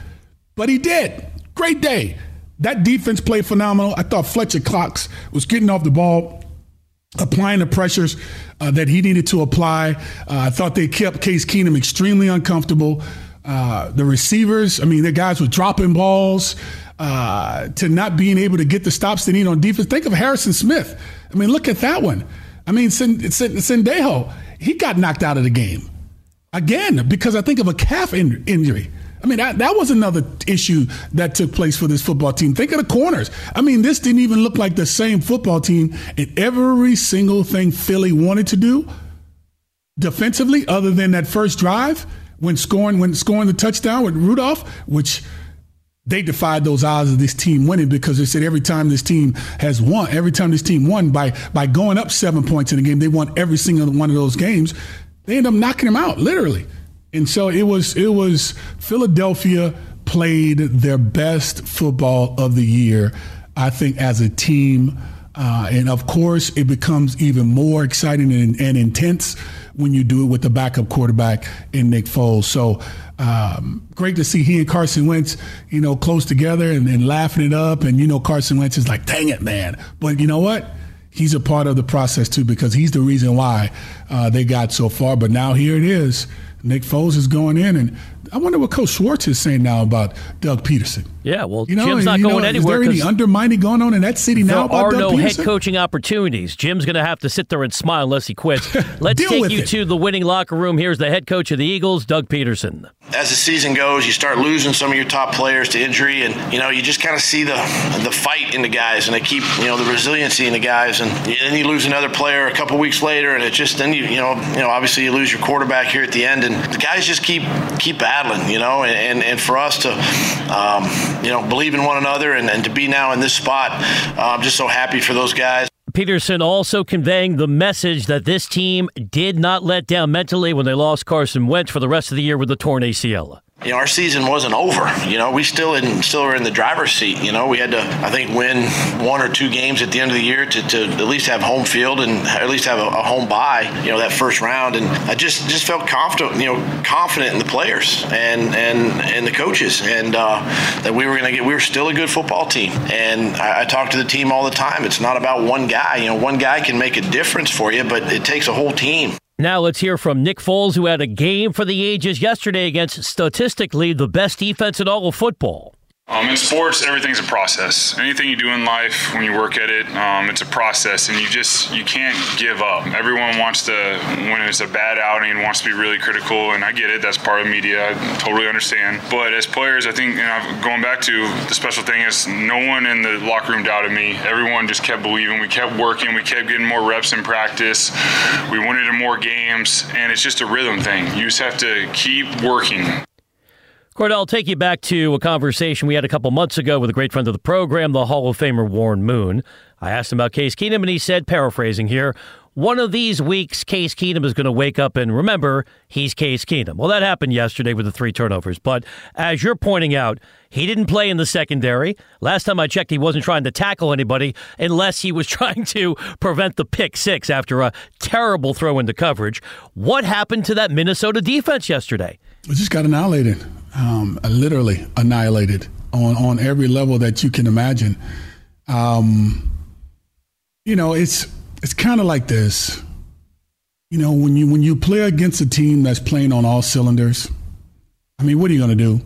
But he did. Great day. That defense played phenomenal. I thought Fletcher Cox was getting off the ball, applying the pressures uh, that he needed to apply. Uh, I thought they kept Case Keenum extremely uncomfortable. Uh, the receivers, I mean, the guys were dropping balls. Uh, to not being able to get the stops they need on defense. Think of Harrison Smith. I mean, look at that one. I mean, Sendejo, he got knocked out of the game. Again, because I think of a calf in- injury. I mean, that, that was another issue that took place for this football team. Think of the corners. I mean, this didn't even look like the same football team, and every single thing Philly wanted to do defensively, other than that first drive when scoring, when scoring the touchdown with Rudolph, which – they defied those odds of this team winning because they said every time this team has won, every time this team won by by going up seven points in a game, they won every single one of those games. They end up knocking them out, literally. And so it was it was Philadelphia played their best football of the year, I think, as a team. Uh, and, of course, it becomes even more exciting and, and intense when you do it with the backup quarterback in Nick Foles. So um, great to see he and Carson Wentz, you know, close together and, and laughing it up. And, you know, Carson Wentz is like, dang it, man. But you know what? He's a part of the process, too, because he's the reason why uh, they got so far. But now here it is. Nick Foles is going in, and I wonder what Coach Schwartz is saying now about Doug Peterson. Yeah, well, you know, Jim's not going know, anywhere. Is there any undermining going on in that city now about Doug Peterson? There are no head coaching opportunities. Jim's going to have to sit there and smile unless he quits. Let's take you it. to the winning locker room. Here's the head coach of the Eagles, Doug Peterson. As the season goes, you start losing some of your top players to injury, and, you know, you just kind of see the the fight in the guys, and they keep, you know, the resiliency in the guys, and then you lose another player a couple weeks later, and it just, then you, you know, you know, obviously you lose your quarterback here at the end, and the guys just keep keep battling, you know, and, and for us to, um, you know, believe in one another and, and to be now in this spot, uh, I'm just so happy for those guys. Peterson also conveying the message that this team did not let down mentally when they lost Carson Wentz for the rest of the year with the torn A C L. You know, our season wasn't over. You know, we still in still were in the driver's seat. You know, we had to, I think, win one or two games at the end of the year to, to at least have home field and at least have a, a home bye. You know, that first round, and I just, just felt confident. You know, confident in the players and and, and the coaches, and uh, that we were gonna get. We were still a good football team. And I, I talk to the team all the time. It's not about one guy. You know, one guy can make a difference for you, but it takes a whole team. Now let's hear from Nick Foles, who had a game for the ages yesterday against statistically the best defense in all of football. Um, in sports, everything's a process. Anything you do in life, when you work at it, um, it's a process, and you just you can't give up. Everyone wants to, when it's a bad outing, wants to be really critical, and I get it. That's part of media. I totally understand. But as players, I think, and going back to the special thing is, no one in the locker room doubted me. Everyone just kept believing. We kept working. We kept getting more reps in practice. We went into more games, and it's just a rhythm thing. You just have to keep working. Cordell, I'll take you back to a conversation we had a couple months ago with a great friend of the program, the Hall of Famer Warren Moon. I asked him about Case Keenum, and he said, paraphrasing here, one of these weeks, Case Keenum is going to wake up and remember he's Case Keenum. Well, that happened yesterday with the three turnovers. But as you're pointing out, he didn't play in the secondary. Last time I checked, he wasn't trying to tackle anybody unless he was trying to prevent the pick six after a terrible throw into coverage. What happened to that Minnesota defense yesterday? We just got annihilated. Um, literally annihilated on, on every level that you can imagine. Um, you know, it's it's kind of like this. You know, when you when you play against a team that's playing on all cylinders, I mean, what are you going to do?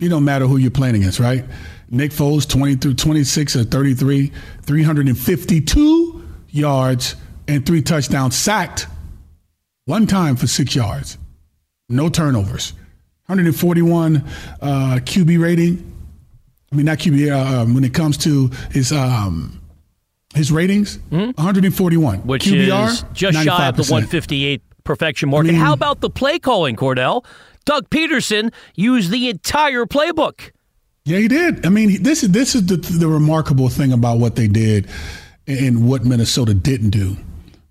It don't matter who you're playing against, right? Nick Foles, twenty through twenty-six or thirty-three, three hundred fifty-two yards and three touchdowns, sacked one time for six yards, no turnovers. one forty-one uh, Q B rating. I mean, not Q B. Uh, um, when it comes to his um, his ratings, mm-hmm. one forty-one, which Q B R, is just ninety-five percent. Shy of the one fifty-eight perfection mark. I mean, and how about the play calling, Cordell? Doug Peterson used the entire playbook. Yeah, he did. I mean, this is this is the, the remarkable thing about what they did and what Minnesota didn't do.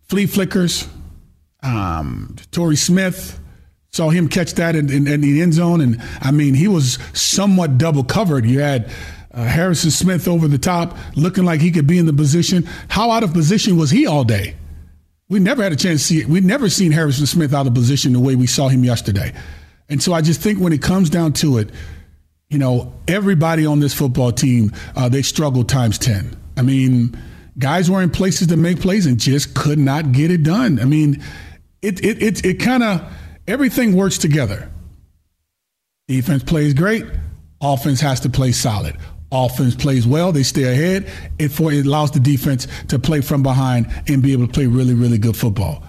Flea flickers, um, Torrey Smith. Saw him catch that in, in, in the end zone, and, I mean, he was somewhat double-covered. You had uh, Harrison Smith over the top, looking like he could be in the position. How out of position was he all day? We never had a chance to see it. We'd never seen Harrison Smith out of position the way we saw him yesterday. And so I just think when it comes down to it, you know, everybody on this football team, uh, they struggled times ten. I mean, guys were in places to make plays and just could not get it done. I mean, it it it, it kind of – everything works together. Defense plays great. Offense has to play solid. Offense plays well. They stay ahead. It, for, it allows the defense to play from behind and be able to play really, really good football.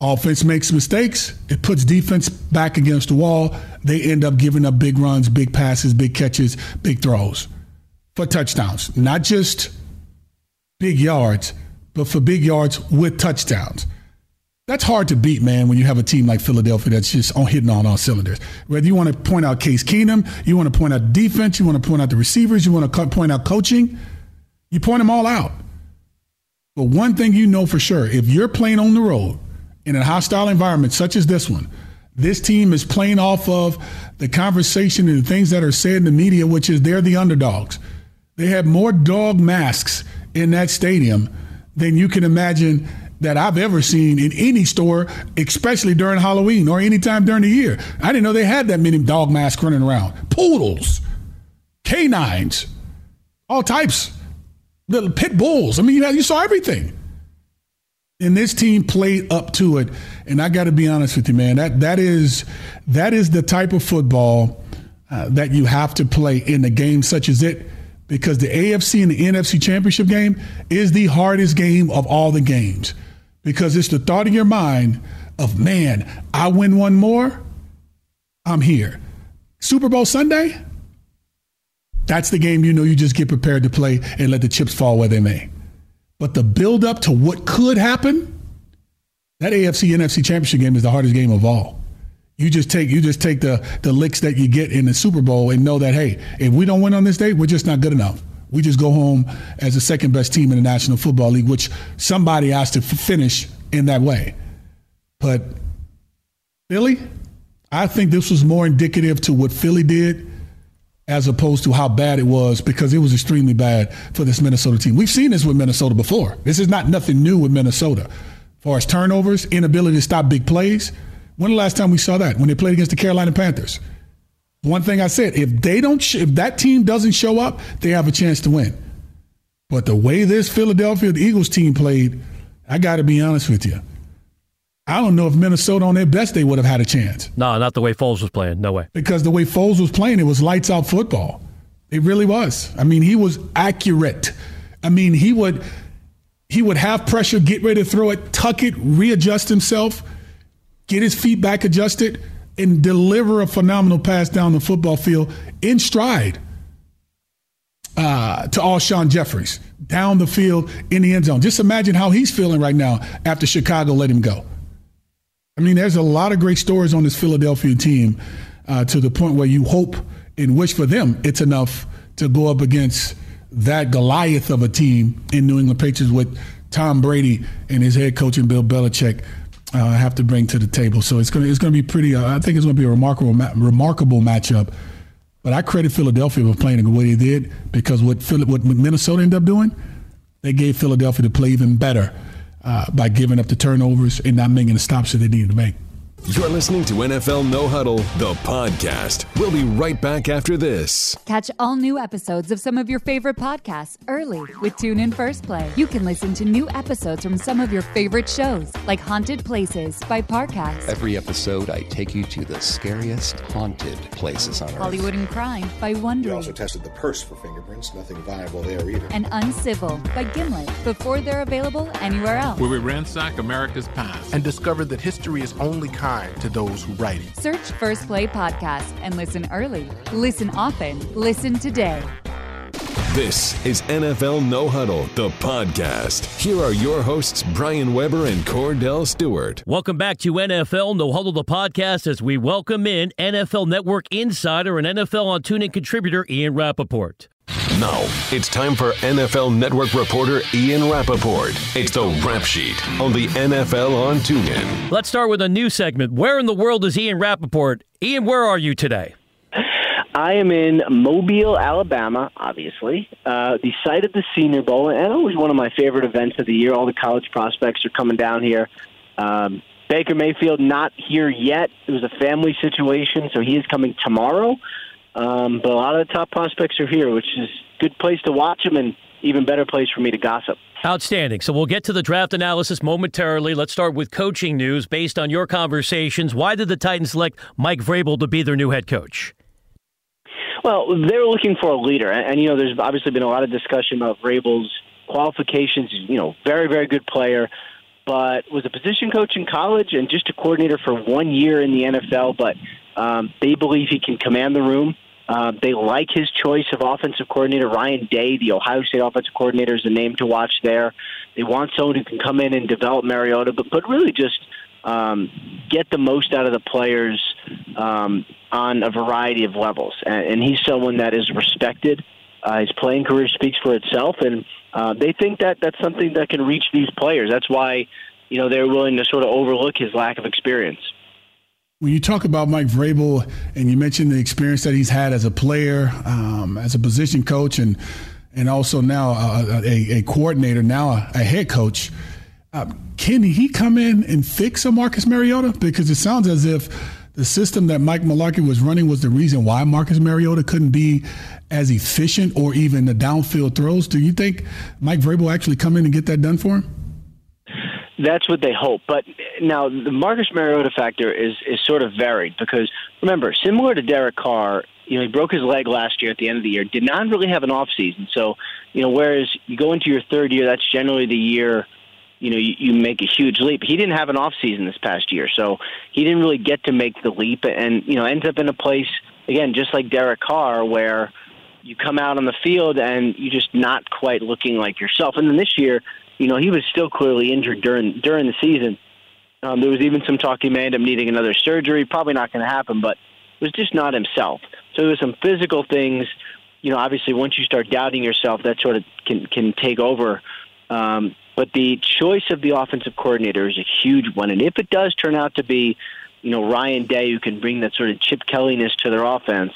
Offense makes mistakes. It puts defense back against the wall. They end up giving up big runs, big passes, big catches, big throws for touchdowns. Not just big yards, but for big yards with touchdowns. That's hard to beat, man, when you have a team like Philadelphia that's just on hitting on all cylinders. Whether you want to point out Case Keenum, you want to point out defense, you want to point out the receivers, you want to point out coaching, you point them all out. But one thing you know for sure, if you're playing on the road in a hostile environment such as this one, this team is playing off of the conversation and the things that are said in the media, which is they're the underdogs. They have more dog masks in that stadium than you can imagine that I've ever seen in any store, especially during Halloween or any time during the year. I didn't know they had that many dog masks running around. Poodles, canines, all types, little pit bulls. I mean, you know, you saw everything. And this team played up to it. And I got to be honest with you, man, that that is that is the type of football uh, that you have to play in a game such as it, because the A F C and the N F C championship game is the hardest game of all the games. Because it's the thought in your mind of, man, I win one more, I'm here. Super Bowl Sunday, that's the game you know you just get prepared to play and let the chips fall where they may. But the buildup to what could happen, that A F C, N F C championship game is the hardest game of all. You just take you just take the, the licks that you get in the Super Bowl and know that, hey, if we don't win on this day, we're just not good enough. We just go home as the second best team in the National Football League, which somebody has to f- finish in that way. But Philly, I think this was more indicative to what Philly did as opposed to how bad it was, because it was extremely bad for this Minnesota team. We've seen this with Minnesota before. This is not nothing new with Minnesota. As far as turnovers, inability to stop big plays. When the last time we saw that? When they played against the Carolina Panthers. One thing I said, if they don't, sh- if that team doesn't show up, they have a chance to win. But the way this Philadelphia the Eagles team played, I got to be honest with you. I don't know if Minnesota on their best day would have had a chance. No, not the way Foles was playing. No way. Because the way Foles was playing, it was lights out football. It really was. I mean, he was accurate. I mean, he would he would have pressure, get ready to throw it, tuck it, readjust himself, get his feet back adjusted, and deliver a phenomenal pass down the football field in stride uh, to Alshon Jeffery down the field in the end zone. Just imagine how he's feeling right now after Chicago let him go. I mean, there's a lot of great stories on this Philadelphia team uh, to the point where you hope and wish for them it's enough to go up against that Goliath of a team in New England Patriots with Tom Brady and his head coach and Bill Belichick uh, have to bring to the table. So it's going it's going to be pretty uh, – I think it's going to be a remarkable ma- remarkable matchup. But I credit Philadelphia for playing the way they did because what, Phil- what Minnesota ended up doing, they gave Philadelphia to play even better uh, by giving up the turnovers and not making the stops that they needed to make. You're listening to N F L No Huddle, the podcast. We'll be right back after this. Catch all new episodes of some of your favorite podcasts early with TuneIn First Play. You can listen to new episodes from some of your favorite shows, like Haunted Places by Parcast. Every episode, I take you to the scariest haunted places on earth. Hollywood and Crime by Wondery. We also tested the purse for fingerprints. Nothing viable there either. And Uncivil by Gimlet before they're available anywhere else. Where we ransack America's past and discover that history is only kind to those who write it. Search First Play Podcast and listen early, listen often, listen today. This is N F L No Huddle, the podcast. Here are your hosts, Brian Weber and Cordell Stewart. Welcome back to N F L No Huddle, the podcast, as we welcome in N F L Network insider and N F L on TuneIn contributor Ian Rapoport. Now, it's time for N F L Network reporter Ian Rapoport. It's the Rap Sheet on the N F L on TuneIn. Let's start with a new segment. Where in the world is Ian Rapoport? Ian, where are you today? I am in Mobile, Alabama, obviously, uh, the site of the Senior Bowl, and always one of my favorite events of the year. All the college prospects are coming down here. Um, Baker Mayfield not here yet. It was a family situation, so he is coming tomorrow. Um, but a lot of the top prospects are here, which is a good place to watch them and even better place for me to gossip. Outstanding. So we'll get to the draft analysis momentarily. Let's start with coaching news based on your conversations. Why did the Titans select Mike Vrabel to be their new head coach? Well, they're looking for a leader. And, and you know, there's obviously been a lot of discussion about Vrabel's qualifications. You know, very, very good player, but was a position coach in college and just a coordinator for one year in the N F L. But um, they believe he can command the room. Uh, they like his choice of offensive coordinator. Ryan Day, the Ohio State offensive coordinator, is the name to watch there. They want someone who can come in and develop Mariota, but, but really just um, get the most out of the players um, on a variety of levels. And, and he's someone that is respected. Uh, his playing career speaks for itself, and uh, they think that that's something that can reach these players. That's why, you know, they're willing to sort of overlook his lack of experience. When you talk about Mike Vrabel and you mentioned the experience that he's had as a player, um, as a position coach, and and also now a, a, a coordinator, now a, a head coach, uh, can he come in and fix a Marcus Mariota? Because it sounds as if the system that Mike Mularkey was running was the reason why Marcus Mariota couldn't be as efficient or even the downfield throws. Do you think Mike Vrabel actually come in and get that done for him? That's what they hope. But now the Marcus Mariota factor is, is sort of varied because, remember, similar to Derek Carr, you know, he broke his leg last year at the end of the year, did not really have an off season. So, you know, whereas you go into your third year, that's generally the year, you know, you, you make a huge leap. He didn't have an off season this past year, so he didn't really get to make the leap and, you know, ends up in a place, again, just like Derek Carr, where you come out on the field and you're just not quite looking like yourself. And then this year, you know, he was still clearly injured during during the season. Um, there was even some talk he may end up needing another surgery. Probably not going to happen, but it was just not himself. So there were some physical things. You know, obviously, once you start doubting yourself, that sort of can, can take over. Um, but the choice of the offensive coordinator is a huge one. And if it does turn out to be, you know, Ryan Day, who can bring that sort of Chip Kelly-ness to their offense,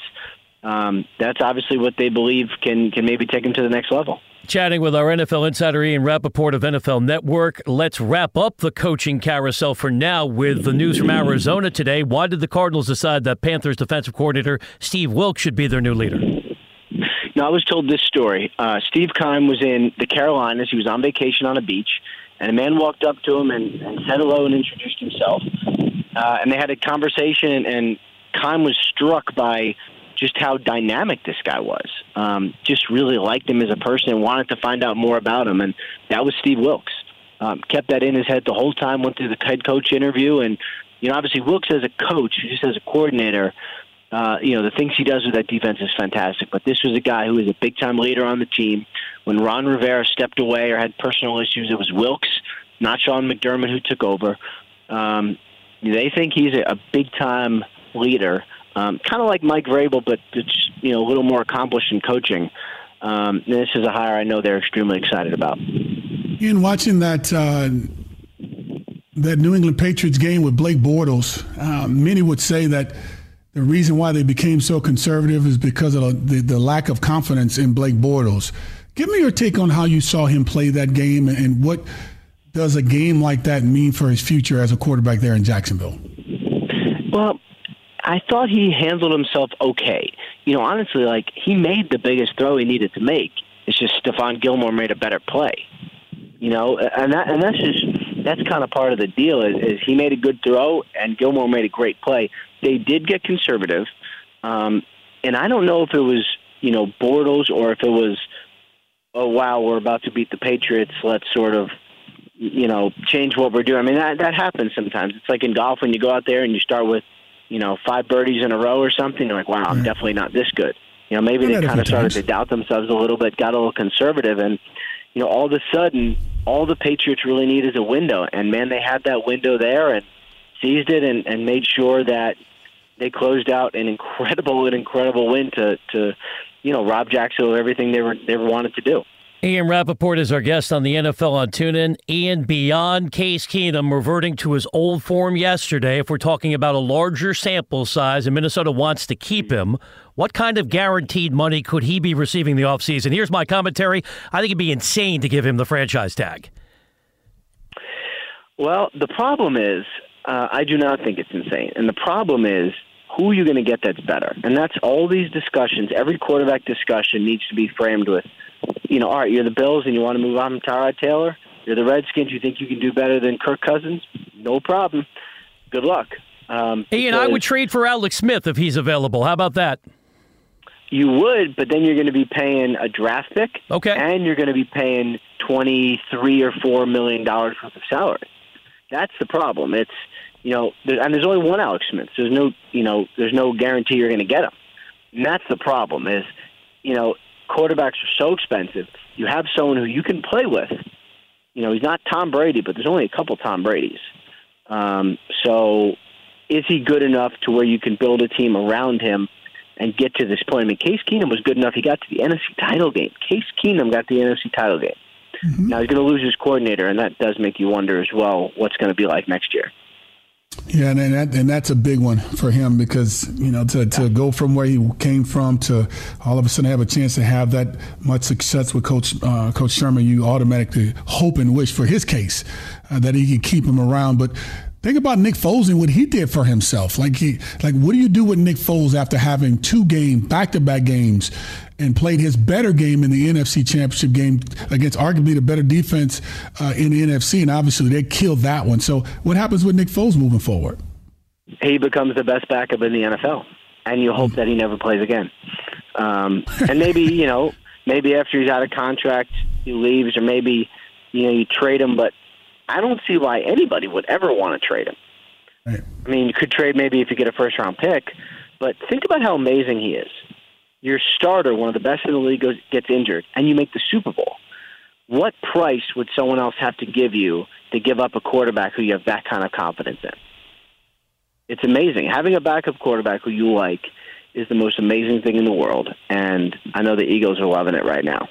um, that's obviously what they believe can can maybe take them to the next level. Chatting with our N F L insider Ian Rapoport of N F L Network. Let's wrap up the coaching carousel for now with the news from Arizona today. Why did the Cardinals decide that Panthers defensive coordinator Steve Wilks should be their new leader? Now, I was told this story. Uh, Steve Keim was in the Carolinas. He was on vacation on a beach, and a man walked up to him and, and said hello and introduced himself. Uh, and they had a conversation, and, and Keim was struck by just how dynamic this guy was. Um, just really liked him as a person and wanted to find out more about him, and that was Steve Wilkes. Um, kept that in his head the whole time, went through the head coach interview, and, you know, obviously Wilkes as a coach, just as a coordinator, uh, you know, the things he does with that defense is fantastic. But this was a guy who was a big-time leader on the team. When Ron Rivera stepped away or had personal issues, it was Wilkes, not Sean McDermott, who took over. Um, they think he's a big-time leader, um, kind of like Mike Vrabel, but it's, you know, a little more accomplished in coaching. Um, and this is a hire I know they're extremely excited about. Ian, watching that uh, that New England Patriots game with Blake Bortles, uh, many would say that the reason why they became so conservative is because of the, the lack of confidence in Blake Bortles. Give me your take on how you saw him play that game, and what does a game like that mean for his future as a quarterback there in Jacksonville? Well, I thought he handled himself okay. You know, honestly, like, he made the biggest throw he needed to make. It's just Stephon Gilmore made a better play. You know, and that, and that's just that's kind of part of the deal is, is he made a good throw and Gilmore made a great play. They did get conservative, um, and I don't know if it was, you know, Bortles or if it was, oh, wow, we're about to beat the Patriots, let's sort of, you know, change what we're doing. I mean, that, that happens sometimes. It's like in golf when you go out there and you start with, you know, five birdies in a row or something. You're like, wow, I'm definitely not this good. You know, maybe they kind of started to doubt themselves a little bit, got a little conservative, and, you know, all of a sudden, all the Patriots really need is a window. And, man, they had that window there and seized it and, and made sure that they closed out an incredible, an incredible win to, to you know, rob Jacksonville of everything they were they wanted to do. Ian Rapoport is our guest on the N F L on TuneIn. Ian, beyond Case Keenum reverting to his old form yesterday, if we're talking about a larger sample size and Minnesota wants to keep him, what kind of guaranteed money could he be receiving the offseason? Here's my commentary. I think it'd be insane to give him the franchise tag. Well, the problem is, uh, I do not think it's insane. And the problem is, who are you going to get that's better? And that's all these discussions. Every quarterback discussion needs to be framed with, you know, all right, you're the Bills and you want to move on from Tyrod Taylor. You're the Redskins. You think you can do better than Kirk Cousins? No problem. Good luck. Um, Ian, I would trade for Alex Smith if he's available. How about that? You would, but then you're going to be paying a draft pick. Okay. And you're going to be paying twenty-three or four million dollars worth of salary. That's the problem. It's, you know, there, and there's only one Alex Smith. So there's no, you know, there's no guarantee you're going to get him. And that's the problem is, you know, quarterbacks are so expensive. You have someone who you can play with. You know, he's not Tom Brady, but there's only a couple Tom Bradys. Um, so is he good enough to where you can build a team around him and get to this point? I mean, Case Keenum was good enough. He got to the N F C title game. Case Keenum got the N F C title game. Mm-hmm. Now he's going to lose his coordinator, and that does make you wonder as well what's going to be like next year. Yeah, and that, and that's a big one for him because, you know, to, to go from where he came from to all of a sudden have a chance to have that much success with Coach uh, Coach Sherman, you automatically hope and wish for his case uh, that he can keep him around. But think about Nick Foles and what he did for himself. Like, he, like what do you do with Nick Foles after having two game, back-to-back games and played his better game in the N F C Championship game against arguably the better defense uh, in the N F C, and obviously they killed that one. So what happens with Nick Foles moving forward? He becomes the best backup in the N F L, and you hope that he never plays again. Um, and maybe, you know, maybe after he's out of contract, he leaves, or maybe, you know, you trade him, but I don't see why anybody would ever want to trade him. Right. I mean, you could trade maybe if you get a first-round pick, but think about how amazing he is. Your starter, one of the best in the league, goes, gets injured, and you make the Super Bowl. What price would someone else have to give you to give up a quarterback who you have that kind of confidence in? It's amazing. Having a backup quarterback who you like is the most amazing thing in the world, and I know the Eagles are loving it right now.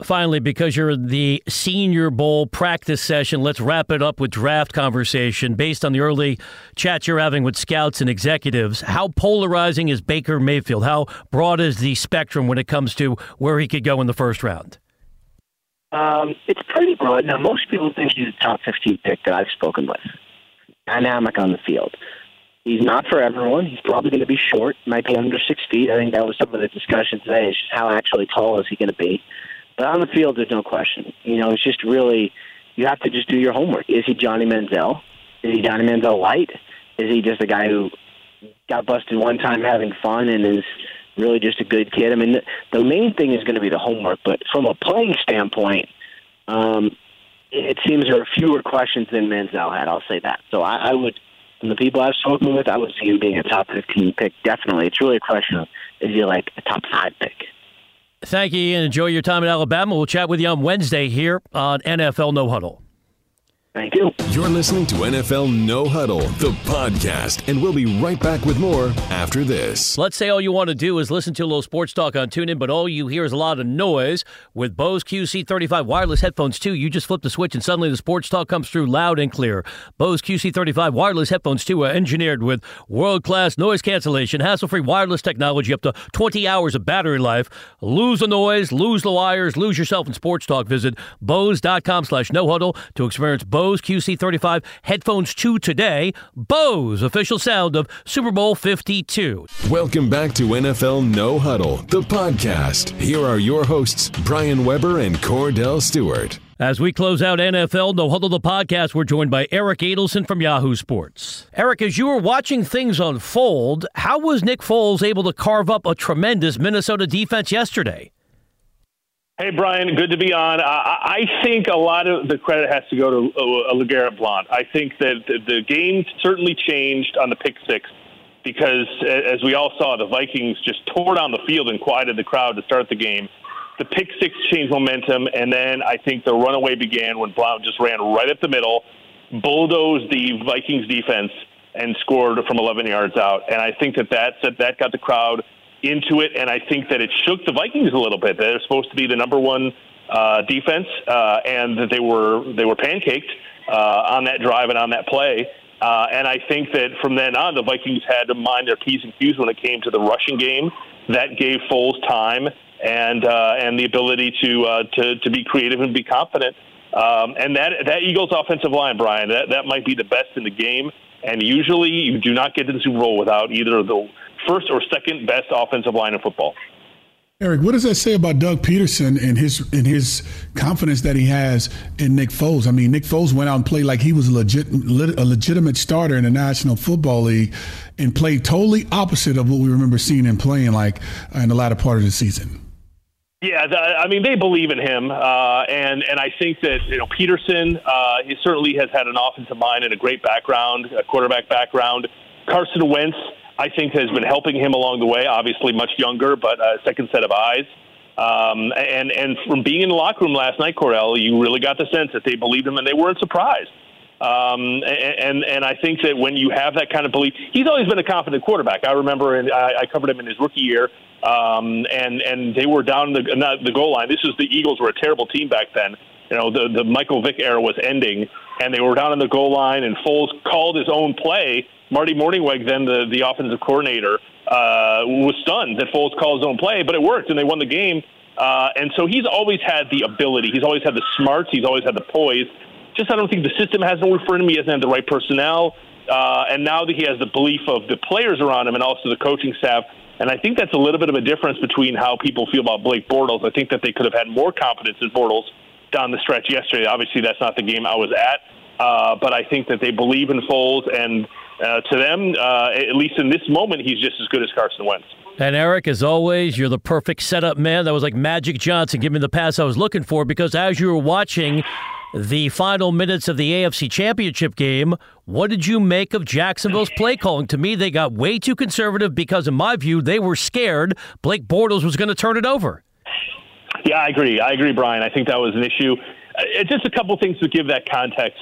Finally, because you're the Senior Bowl practice session, let's wrap it up with draft conversation. Based on the early chats you're having with scouts and executives, how polarizing is Baker Mayfield? How broad is the spectrum when it comes to where he could go in the first round? Um, it's pretty broad. Now, most people think he's a top fifteen pick that I've spoken with. Dynamic on the field. He's not for everyone. He's probably going to be short, might be under six feet. I think that was some of the discussion today, is just how actually tall is he going to be. But on the field, there's no question. You know, it's just really, you have to just do your homework. Is he Johnny Manziel? Is he Johnny Manziel light? Is he just a guy who got busted one time having fun and is really just a good kid. I mean, the, the main thing is going to be the homework, but from a playing standpoint, um, it seems there are fewer questions than Manziel had. I'll say that. So I, I would, from the people I've spoken with, I would see him being a top fifteen pick, definitely. It's really a question of, is he like a top five pick? Thank you, Ian. Enjoy your time in Alabama. We'll chat with you on Wednesday here on N F L No Huddle. Thank you. You're listening to N F L No Huddle, the podcast, and we'll be right back with more after this. Let's say all you want to do is listen to a little sports talk on TuneIn, but all you hear is a lot of noise. With Bose Q C thirty-five wireless headphones, too, you just flip the switch and suddenly the sports talk comes through loud and clear. Bose Q C thirty-five wireless headphones, too, are engineered with world-class noise cancellation, hassle-free wireless technology, up to twenty hours of battery life. Lose the noise, lose the wires, lose yourself in sports talk. Visit Bose.com slash no huddle to experience Bose Bose Q C thirty-five headphones two today. Bose, official sound of Super Bowl fifty-two. Welcome back to N F L No Huddle, the podcast. Here are your hosts, Brian Weber and Cordell Stewart. As we close out N F L No Huddle, the podcast, we're joined by Eric Adelson from Yahoo Sports. Eric, as you were watching things unfold, how was Nick Foles able to carve up a tremendous Minnesota defense yesterday? Hey, Brian, good to be on. I, I think a lot of the credit has to go to uh, LeGarrette Blount. I think that the, the game certainly changed on the pick six because, as we all saw, the Vikings just tore down the field and quieted the crowd to start the game. The pick six changed momentum, and then I think the runaway began when Blount just ran right up the middle, bulldozed the Vikings defense, and scored from eleven yards out. And I think that that, that got the crowd into it, and I think that it shook the Vikings a little bit. They're supposed to be the number one uh, defense, uh, and that they were they were pancaked uh, on that drive and on that play. Uh, and I think that from then on, the Vikings had to mind their P's and Q's when it came to the rushing game. That gave Foles time and uh, and the ability to uh, to to be creative and be confident. Um, and that that Eagles offensive line, Brian, that that might be the best in the game. And usually, you do not get to the Super Bowl without either of the first or second best offensive line in football. Eric, what does that say about Doug Peterson and his and his confidence that he has in Nick Foles? I mean, Nick Foles went out and played like he was a legit a legitimate starter in the National Football League and played totally opposite of what we remember seeing him playing like in the latter part of the season. Yeah, the, I mean, they believe in him, uh, and and I think that you know Peterson, uh, he certainly has had an offensive mind and a great background, a quarterback background. Carson Wentz, I think, has been helping him along the way. Obviously, much younger, but a second set of eyes. Um, and and from being in the locker room last night, Cordell, you really got the sense that they believed him and they weren't surprised. Um, and and I think that when you have that kind of belief, he's always been a confident quarterback. I remember, and I, I covered him in his rookie year. Um, and and they were down the not the goal line. This is the Eagles were a terrible team back then. You know, the the Michael Vick era was ending, and they were down on the goal line. And Foles called his own play. Marty Morningweg, then the, the offensive coordinator, uh, was stunned that Foles called his own play, but it worked, and they won the game. Uh, and so he's always had the ability. He's always had the smarts. He's always had the poise. Just I don't think the system hasn't worked for him. He hasn't had the right personnel. Uh, and now that he has the belief of the players around him and also the coaching staff, and I think that's a little bit of a difference between how people feel about Blake Bortles. I think that they could have had more confidence in Bortles down the stretch yesterday. Obviously, that's not the game I was at. Uh, but I think that they believe in Foles. And uh, to them, uh, at least in this moment, he's just as good as Carson Wentz. And Eric, as always, you're the perfect setup man. That was like Magic Johnson giving me the pass I was looking for, because as you were watching the final minutes of the A F C Championship game, what did you make of Jacksonville's play calling? To me, they got way too conservative because, in my view, they were scared Blake Bortles was going to turn it over. Yeah, I agree. I agree, Brian. I think that was an issue. Just a couple things to give that context.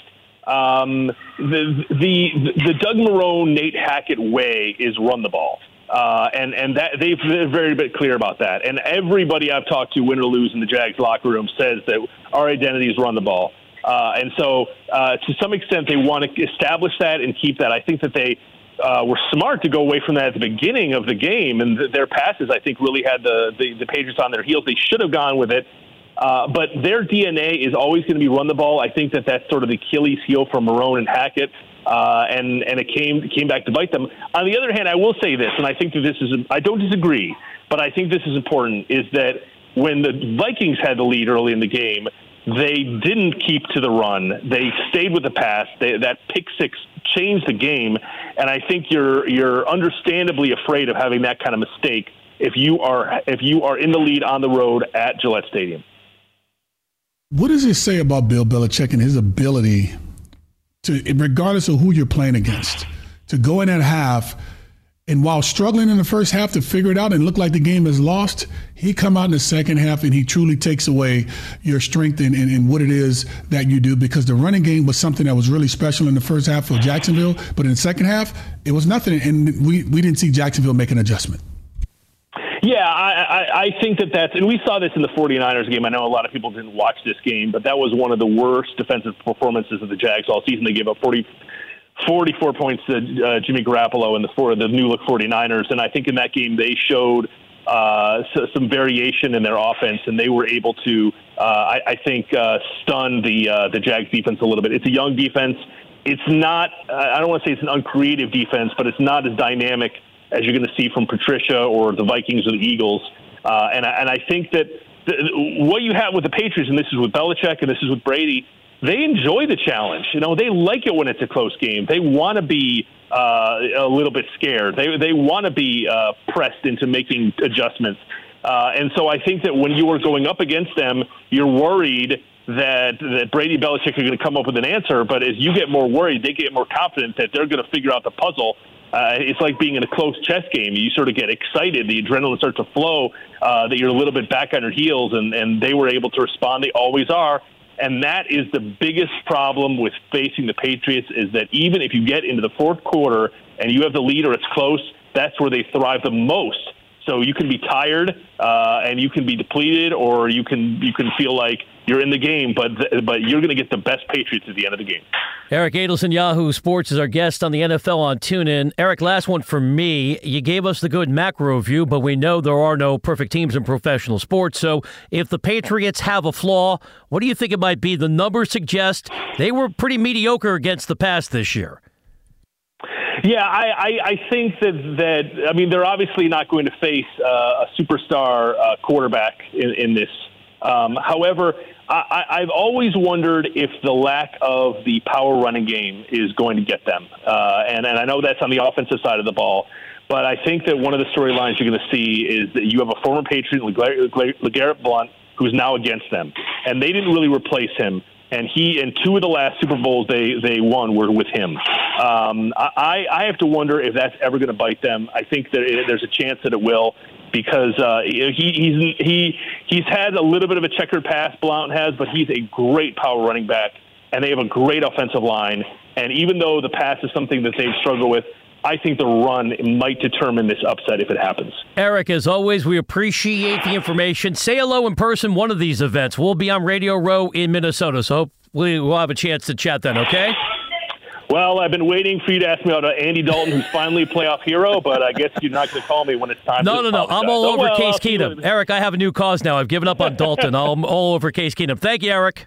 Um, the, the the Doug Marrone, Nate Hackett way is run the ball. Uh, and and that they've, they're very bit clear about that. And everybody I've talked to, win or lose, in the Jags locker room says that our identity is run the ball. Uh, and so uh, to some extent, they want to establish that and keep that. I think that they uh, were smart to go away from that at the beginning of the game. And th- their passes, I think, really had the, the, the Patriots on their heels. They should have gone with it. Uh, but their D N A is always going to be run the ball. I think that that's sort of the Achilles heel for Marrone and Hackett. Uh, and, and it came came back to bite them. On the other hand, I will say this, and I think that this is, I don't disagree, but I think this is important, is that when the Vikings had the lead early in the game, they didn't keep to the run. They stayed with the pass. They, that pick six changed the game, and I think you're you're understandably afraid of having that kind of mistake if you are if you are in the lead on the road at Gillette Stadium. What does it say about Bill Belichick and his ability to, regardless of who you're playing against, to go in at half and while struggling in the first half to figure it out and look like the game is lost, he come out in the second half and he truly takes away your strength and, and, and what it is that you do, because the running game was something that was really special in the first half for Jacksonville, but in the second half, it was nothing, and we, we didn't see Jacksonville make an adjustment. Yeah, I, I, I think that that's – and we saw this in the 49ers game. I know a lot of people didn't watch this game, but that was one of the worst defensive performances of the Jags all season. They gave up forty, forty-four points to uh, Jimmy Garoppolo and the, for the new-look 49ers, and I think in that game they showed uh, so, some variation in their offense, and they were able to, uh, I, I think, uh, stun the, uh, the Jags defense a little bit. It's a young defense. It's not – I don't want to say it's an uncreative defense, but it's not as dynamic as you're going to see from Patricia or the Vikings or the Eagles. Uh, and, I, and I think that the, what you have with the Patriots, and this is with Belichick and this is with Brady, they enjoy the challenge. You know, they like it when it's a close game. They want to be uh, a little bit scared. They they want to be uh, pressed into making adjustments. Uh, and so I think that when you are going up against them, you're worried that, that Brady and Belichick are going to come up with an answer. But as you get more worried, they get more confident that they're going to figure out the puzzle. Uh, it's like being in a close chess game. You sort of get excited. The adrenaline starts to flow, uh, that you're a little bit back on your heels, and, and they were able to respond. They always are. And that is the biggest problem with facing the Patriots, is that even if you get into the fourth quarter and you have the lead or it's close, that's where they thrive the most. So you can be tired uh, and you can be depleted, or you can you can feel like you're in the game, but th- but you're going to get the best Patriots at the end of the game. Eric Adelson, Yahoo Sports, is our guest on the N F L on TuneIn. Eric, last one for me. You gave us the good macro view, but we know there are no perfect teams in professional sports. So if the Patriots have a flaw, what do you think it might be? The numbers suggest they were pretty mediocre against the pass this year. Yeah, I, I, I think that, that, I mean, they're obviously not going to face uh, a superstar uh, quarterback in, in this. Um, however, I, I've always wondered if the lack of the power running game is going to get them. Uh, and, and I know that's on the offensive side of the ball, but I think that one of the storylines you're going to see is that you have a former Patriot, LeGarrette Blount, who's now against them. And they didn't really replace him. And he and two of the last Super Bowls they, they won were with him. Um, I, I have to wonder if that's ever going to bite them. I think that it, there's a chance that it will, because uh, he, he's he he's had a little bit of a checkered past, Blount has, but he's a great power running back, and they have a great offensive line. And even though the pass is something that they've struggled with, I think the run might determine this upset if it happens. Eric, as always, we appreciate the information. Say hello in person one of these events. We'll be on Radio Row in Minnesota, so hopefully we'll have a chance to chat then, okay? Well, I've been waiting for you to ask me about Andy Dalton, who's finally a playoff hero, but I guess you're not going to call me when it's time. No, to no, apologize. no. I'm all so, over well, Case Keenum. Eric, I have a new cause now. I've given up on Dalton. I'm all over Case Keenum. Thank you, Eric.